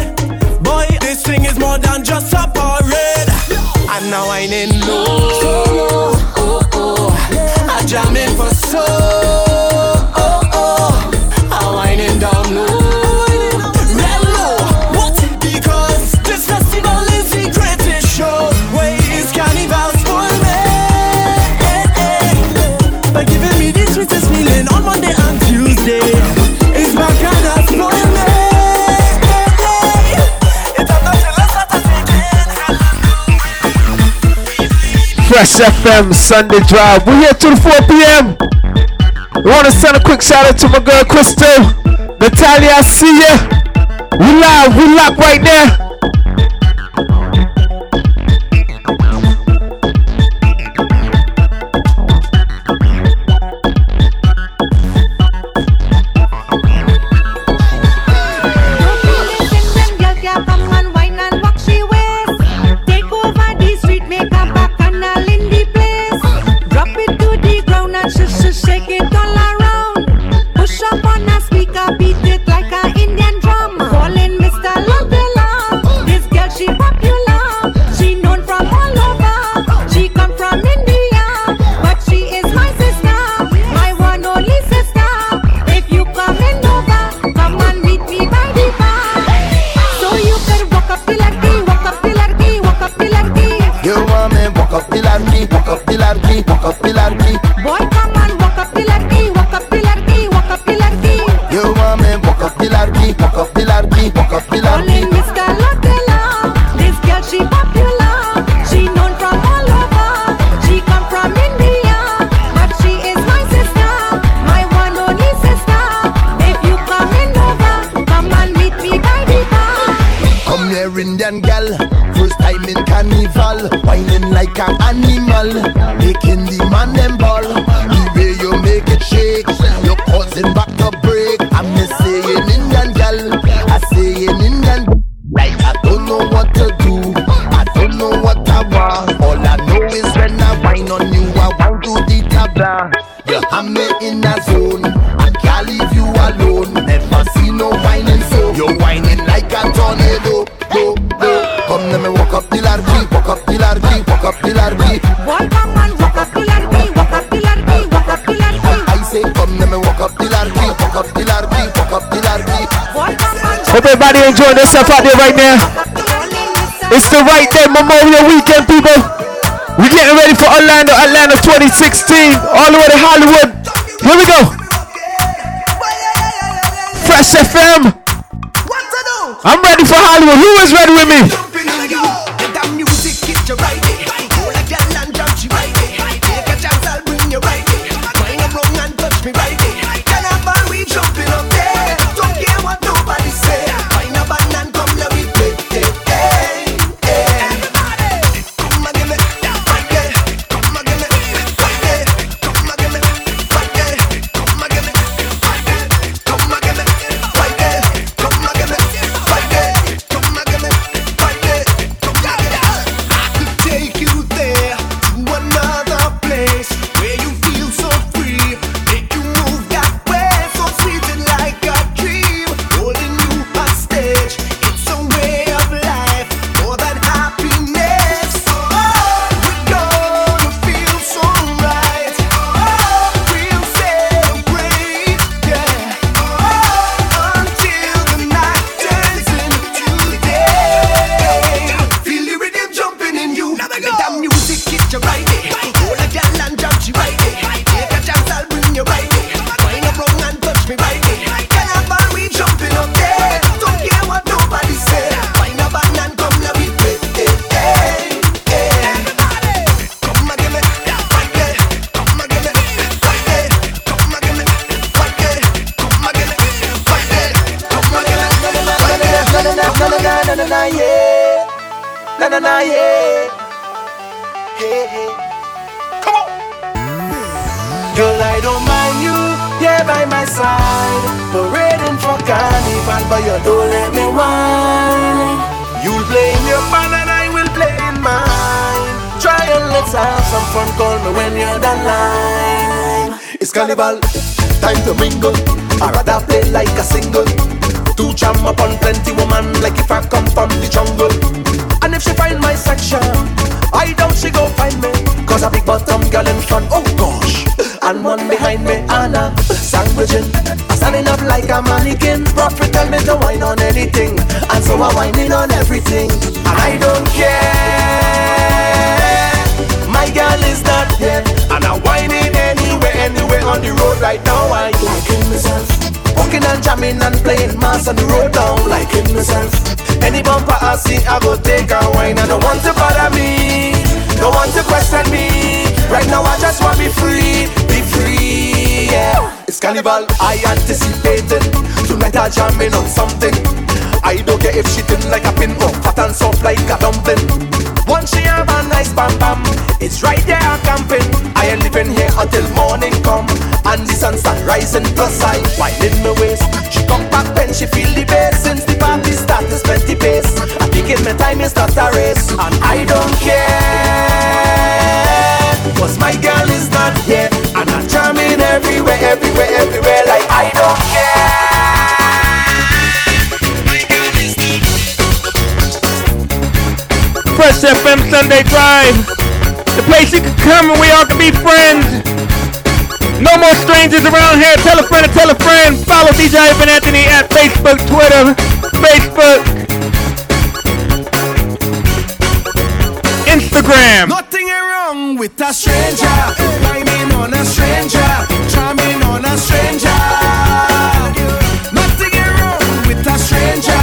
boy, this thing is more than just a parade. And now I'm in low, oh, oh. I jamming for soul, oh, oh. I winding down low. Fresh FM Sunday Drive. We're here till 4 p.m. We want to send a quick shout out to my girl Crystal, Natalia. I see ya. We live right there. Everybody enjoying themselves out there right now. It's the Right Day Memorial Weekend, people. We're getting ready for Orlando, Atlanta 2016, all the way to Hollywood. Here we go. Fresh FM. I'm ready for Hollywood. Who is ready with me? na na yeah. Hey hey, come on. Girl, I don't mind you, yeah, by my side. Parading for carnival, but you don't let me whine. You'll play in your band and I will play in mine. Try and let's have some fun. Call me when you're done line. It's carnival, time to mingle. I rather play like a single. To jam upon plenty woman, like if I come from the jungle. And if she find my section, I doubt she go find me. Cause a big bottom girl in front, oh gosh, and one behind me, Anna sandwiching. I standing up like a mannequin. Prophet tell me to whine on anything, and so I whining on everything. And I don't care, my girl is not here. And I whining anywhere, anywhere on the road right now. I liking myself, walking and jamming and playing mass on the road down, liking myself. Any bumper I see, I go take a wine. I don't want to bother me, don't want to question me. Right now I just want to be free, be free, yeah. It's carnival, I anticipated. Tonight I jamming on something. I don't care if she thin like a pin or fat and soft like a dumpling. Once she have a nice bam bam, it's right there camping. I ain't living here until morning come and the sun start rising. Plus I whining my waist. She come back when she feel the bass. Since the party start is plenty pace, I think in my time is not a race. And I don't care, cause my girl is not here. And I'm jamming everywhere, everywhere, everywhere. Like I don't care. Fresh FM Sunday Drive, the place you can come and we all can be friends. No more strangers around here. Tell a friend to tell a friend. Follow DJ Ivan Anthony at Facebook, Twitter, Facebook, Instagram. Nothing wrong with a stranger. Climbing on a stranger, charming on a stranger. Nothing wrong with a stranger.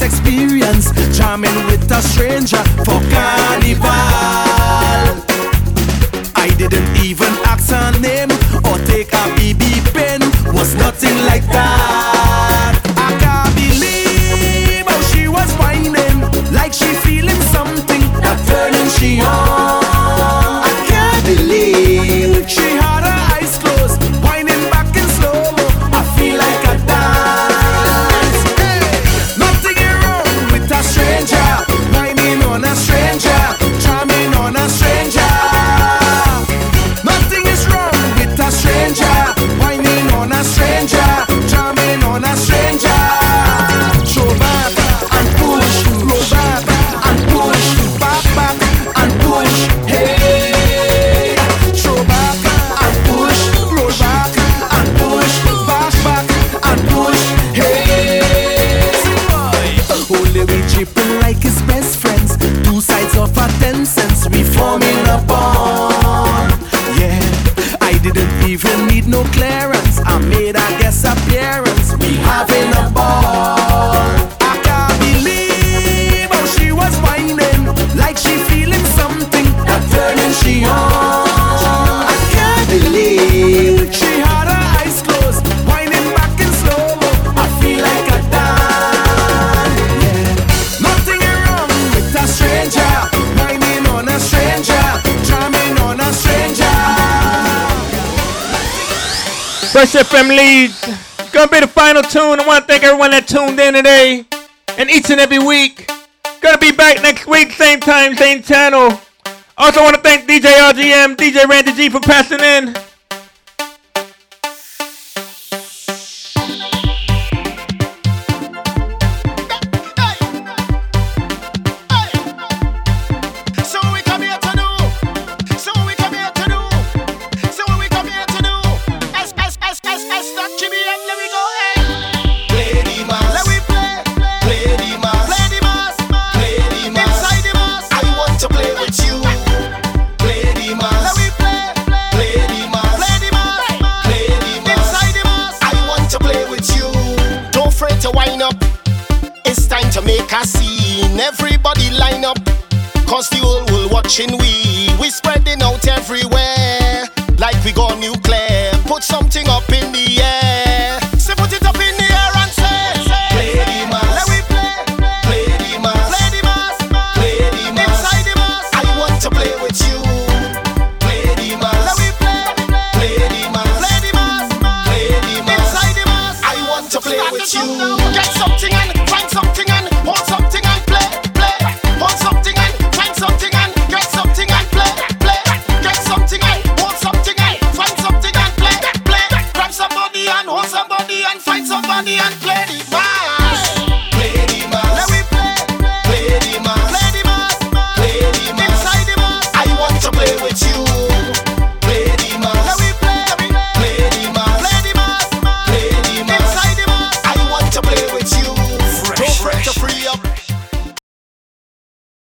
Experience jamming with a stranger for carnival. I didn't even ask her name or take a BB pen. Was nothing like that. I can't believe how she was whining, like she feeling something that turning she on. I can't believe she had her eyes closed, whining back in slow mo. I feel like a dance. Fresh FM Leeds, it's gonna be the final tune. I want to thank everyone that tuned in today and each and every week. Gonna be back next week, same time, same channel. Also want to thank DJ RGM, DJ Randy G for passing in. Play the mask. to make a scene. Everybody line up, cause the whole world watching we. We spreading out everywhere, like we got nuclear. Put something up in the air.